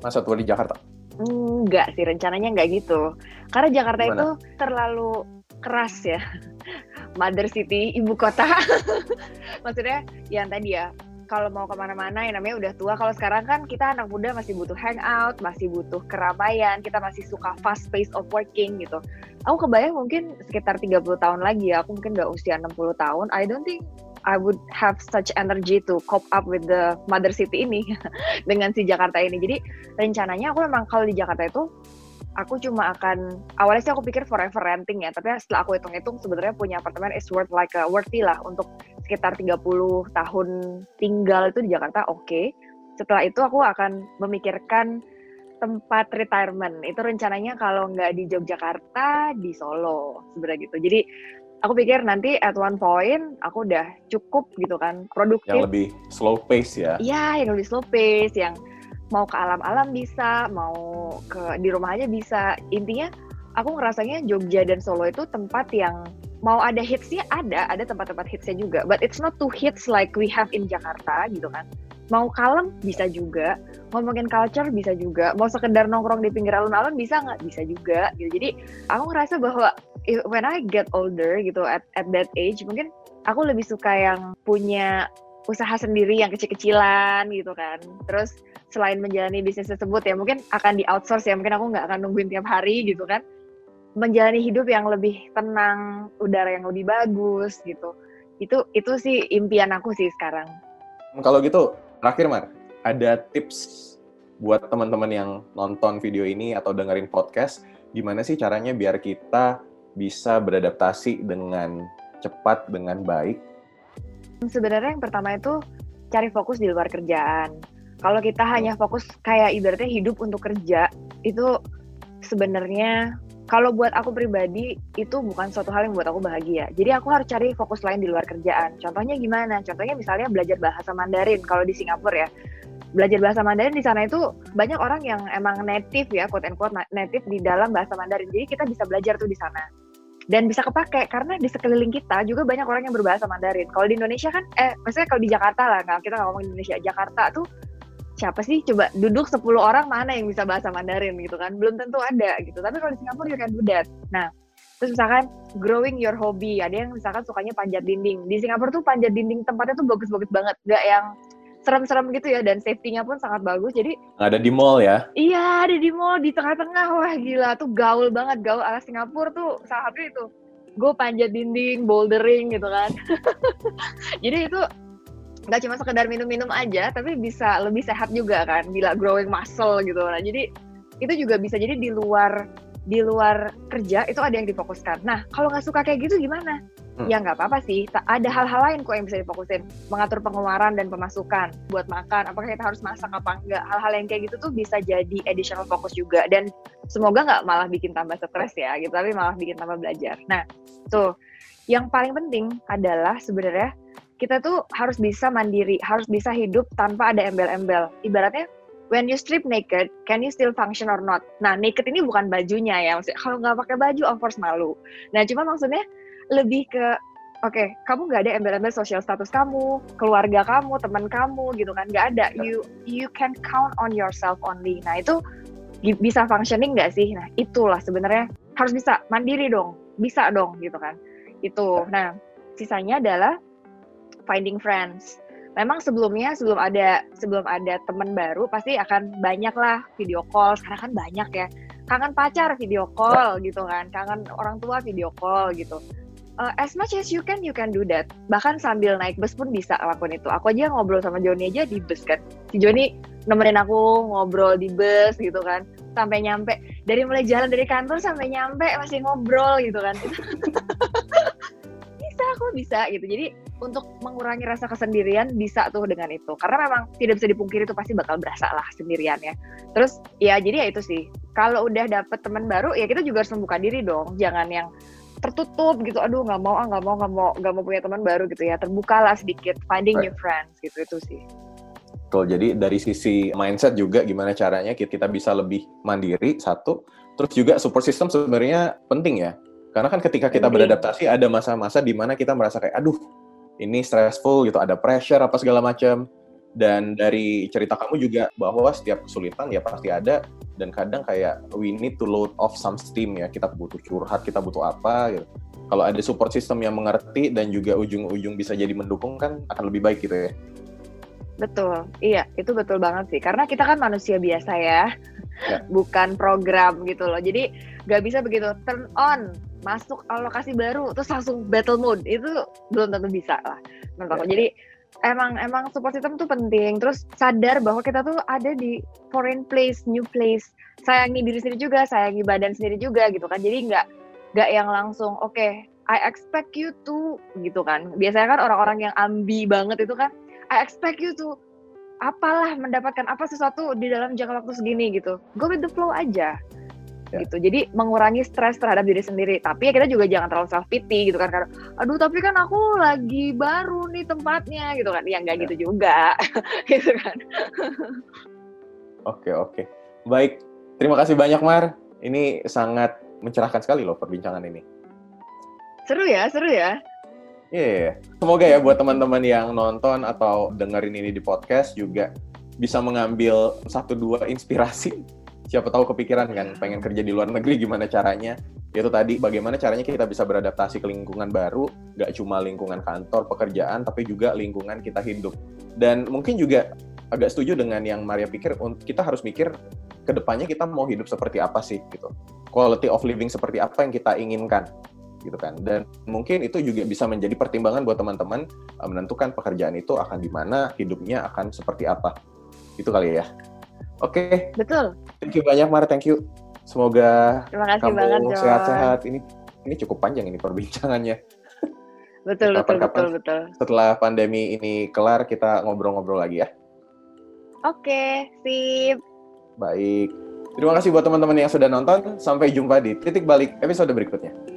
masa tua di Jakarta? Enggak sih, rencananya enggak gitu. Karena Jakarta Gimana? Itu terlalu keras ya, mother city, ibu kota. Maksudnya yang tadi ya, kalau mau kemana-mana yang namanya udah tua, kalau sekarang kan kita anak muda masih butuh hangout, masih butuh keramaian, kita masih suka fast pace of working gitu. Aku kebayang mungkin sekitar tiga puluh tahun lagi ya, aku mungkin gak usia enam puluh tahun, I don't think I would have such energy to cope up with the mother city ini, dengan si Jakarta ini. Jadi rencananya aku memang kalau di Jakarta itu, aku cuma akan, awalnya sih aku pikir forever renting ya, tapi setelah aku hitung-hitung sebenarnya punya apartemen is worth like a worthy lah untuk sekitar tiga puluh tahun tinggal itu di Jakarta, oke. Okay. Setelah itu aku akan memikirkan tempat retirement, itu rencananya kalau nggak di Yogyakarta, di Solo, sebenarnya gitu. Jadi aku pikir nanti at one point aku udah cukup gitu kan, produktif. Yang lebih slow pace ya? Iya, yang lebih slow pace, yang mau ke alam-alam bisa, mau ke di rumah aja bisa. Intinya aku ngerasanya Jogja dan Solo itu tempat yang mau ada hitsnya ada, ada tempat-tempat hitsnya juga. But it's not too hits like we have in Jakarta gitu kan. Mau kalem bisa juga, ngomongin culture bisa juga, mau sekedar nongkrong di pinggir alun-alun bisa nggak? Bisa juga gitu. Jadi aku ngerasa bahwa if, when I get older gitu at, at that age, mungkin aku lebih suka yang punya usaha sendiri yang kecil-kecilan gitu kan. Terus selain menjalani bisnis tersebut ya mungkin akan di outsource ya, mungkin aku nggak akan nungguin tiap hari gitu kan. Menjalani hidup yang lebih tenang, udara yang lebih bagus gitu. Itu itu sih impian aku sih sekarang. Kalau gitu, terakhir Mar, ada tips buat teman-teman yang nonton video ini atau dengerin podcast, gimana sih caranya biar kita bisa beradaptasi dengan cepat, dengan baik? Sebenarnya yang pertama itu cari fokus di luar kerjaan. Kalau kita hanya fokus kayak ibaratnya hidup untuk kerja, itu sebenarnya kalau buat aku pribadi itu bukan suatu hal yang buat aku bahagia. Jadi aku harus cari fokus lain di luar kerjaan. Contohnya gimana? Contohnya misalnya belajar bahasa Mandarin kalau di Singapura ya. Belajar bahasa Mandarin di sana itu banyak orang yang emang native ya, quote and quote native di dalam bahasa Mandarin. Jadi kita bisa belajar tuh di sana. Dan bisa kepake karena di sekeliling kita juga banyak orang yang berbahasa Mandarin. Kalau di Indonesia kan, eh maksudnya kalau di Jakarta lah, kita nggak ngomong Indonesia, Jakarta tuh siapa sih coba duduk sepuluh orang mana yang bisa bahasa Mandarin gitu kan, belum tentu ada gitu. Tapi kalau di Singapura you can do that. Nah terus misalkan growing your hobby, ada yang misalkan sukanya panjat dinding. Di Singapura tuh panjat dinding tempatnya tuh bagus-bagus banget, nggak yang serem-serem gitu ya, dan safety-nya pun sangat bagus. Jadi ada di mall ya? Iya, ada di mall, di tengah-tengah. Wah gila, tuh gaul banget, gaul ala Singapura tuh salah satu itu. Gue panjat dinding, bouldering gitu kan. Jadi itu nggak cuma sekedar minum-minum aja, tapi bisa lebih sehat juga kan, bila growing muscle gitu. Nah, jadi itu juga bisa jadi di luar di luar kerja itu ada yang difokuskan. Nah, kalau nggak suka kayak gitu gimana? Hmm. Ya nggak apa-apa sih, ada hal-hal lain kok yang bisa difokusin. Mengatur pengeluaran dan pemasukan, buat makan, apakah kita harus masak apa enggak. Hal-hal yang kayak gitu tuh bisa jadi additional fokus juga. Dan semoga nggak malah bikin tambah stres ya gitu, tapi malah bikin tambah belajar. Nah, tuh, yang paling penting adalah sebenarnya kita tuh harus bisa mandiri, harus bisa hidup tanpa ada embel-embel. Ibaratnya, when you strip naked, can you still function or not? Nah, naked ini bukan bajunya ya, maksudnya kalau nggak pakai baju, of course malu. Nah, cuma maksudnya lebih ke, oke, okay, kamu nggak ada embel-embel social status kamu, keluarga kamu, teman kamu, gitu kan, nggak ada. You you can count on yourself only. Nah, itu bisa functioning nggak sih? Nah, itulah sebenarnya harus bisa mandiri dong, bisa dong, gitu kan. Itu. Nah, sisanya adalah finding friends. Memang sebelumnya sebelum ada sebelum ada teman baru pasti akan banyak lah video call, sekarang kan banyak ya, kangen pacar video call gitu kan, kangen orang tua video call gitu. Uh, as much as you can, you can do that. Bahkan sambil naik bus pun bisa lakukan itu. Aku aja ngobrol sama Joni aja di bus kan. Si Joni nemenin aku ngobrol di bus gitu kan, sampai nyampe. Dari mulai jalan dari kantor sampai nyampe masih ngobrol gitu kan. Bisa, aku bisa gitu. Jadi untuk mengurangi rasa kesendirian bisa tuh dengan itu. Karena memang tidak bisa dipungkiri itu pasti bakal berasa lah sendiriannya. Terus ya jadi ya itu sih. Kalau udah dapet teman baru ya kita juga harus membuka diri dong. Jangan yang tertutup gitu. Aduh nggak mau ah nggak mau nggak mau nggak mau punya teman baru gitu ya. Terbukalah sedikit. Finding right. new friends gitu itu sih. Betul. Jadi dari sisi mindset juga gimana caranya kita bisa lebih mandiri satu. Terus juga support system sebenarnya penting ya. Karena kan ketika kita penting. beradaptasi ada masa-masa di mana kita merasa kayak aduh ini stressful gitu, ada pressure apa segala macam. Dan dari cerita kamu juga bahwa setiap kesulitan ya pasti ada, dan kadang kayak we need to load off some steam ya, kita butuh curhat, kita butuh apa gitu. Kalau ada support system yang mengerti dan juga ujung-ujung bisa jadi mendukung kan akan lebih baik gitu ya. Betul, iya itu betul banget sih, karena kita kan manusia biasa ya, ya. Bukan program gitu loh, jadi gak bisa begitu turn on, masuk alokasi baru, terus langsung battle mode, itu belum tentu bisa lah menurut aku. Ya. Jadi emang emang support system tuh penting, terus sadar bahwa kita tuh ada di foreign place, new place, sayangi diri sendiri juga, sayangi badan sendiri juga gitu kan, jadi gak, gak yang langsung oke, okay, I expect you to gitu kan, biasanya kan orang-orang yang ambi banget itu kan, I expect you to apalah mendapatkan apa sesuatu di dalam jangka waktu segini gitu. Go with the flow aja. Yeah. Gitu. Jadi mengurangi stres terhadap diri sendiri. Tapi ya kita juga jangan terlalu self pity gitu kan. Karena aduh tapi kan aku lagi baru nih tempatnya gitu kan. Ya enggak yeah. gitu juga. gitu kan. Oke, oke. Baik. Terima kasih banyak Mar. Ini sangat mencerahkan sekali loh perbincangan ini. Seru ya, seru ya. Iya, yeah. Semoga ya buat teman-teman yang nonton atau dengerin ini di podcast juga bisa mengambil satu dua inspirasi. Siapa tahu kepikiran kan, pengen kerja di luar negeri gimana caranya. Yaitu tadi, bagaimana caranya kita bisa beradaptasi ke lingkungan baru, gak cuma lingkungan kantor, pekerjaan, tapi juga lingkungan kita hidup. Dan mungkin juga agak setuju dengan yang Maria pikir, kita harus mikir kedepannya kita mau hidup seperti apa sih gitu. Quality of living seperti apa yang kita inginkan. Gitu kan, dan mungkin itu juga bisa menjadi pertimbangan buat teman-teman menentukan pekerjaan itu akan di mana, hidupnya akan seperti apa, itu kali ya. Oke, okay. Betul. Thank you banyak Mara, thank you. Semoga kamu banget, sehat-sehat. Ini ini cukup panjang ini perbincangannya. Betul betul betul betul. Setelah pandemi ini kelar kita ngobrol-ngobrol lagi ya. Oke, okay, sip. Baik. Terima kasih buat teman-teman yang sudah nonton. Sampai jumpa di Titik Balik episode berikutnya.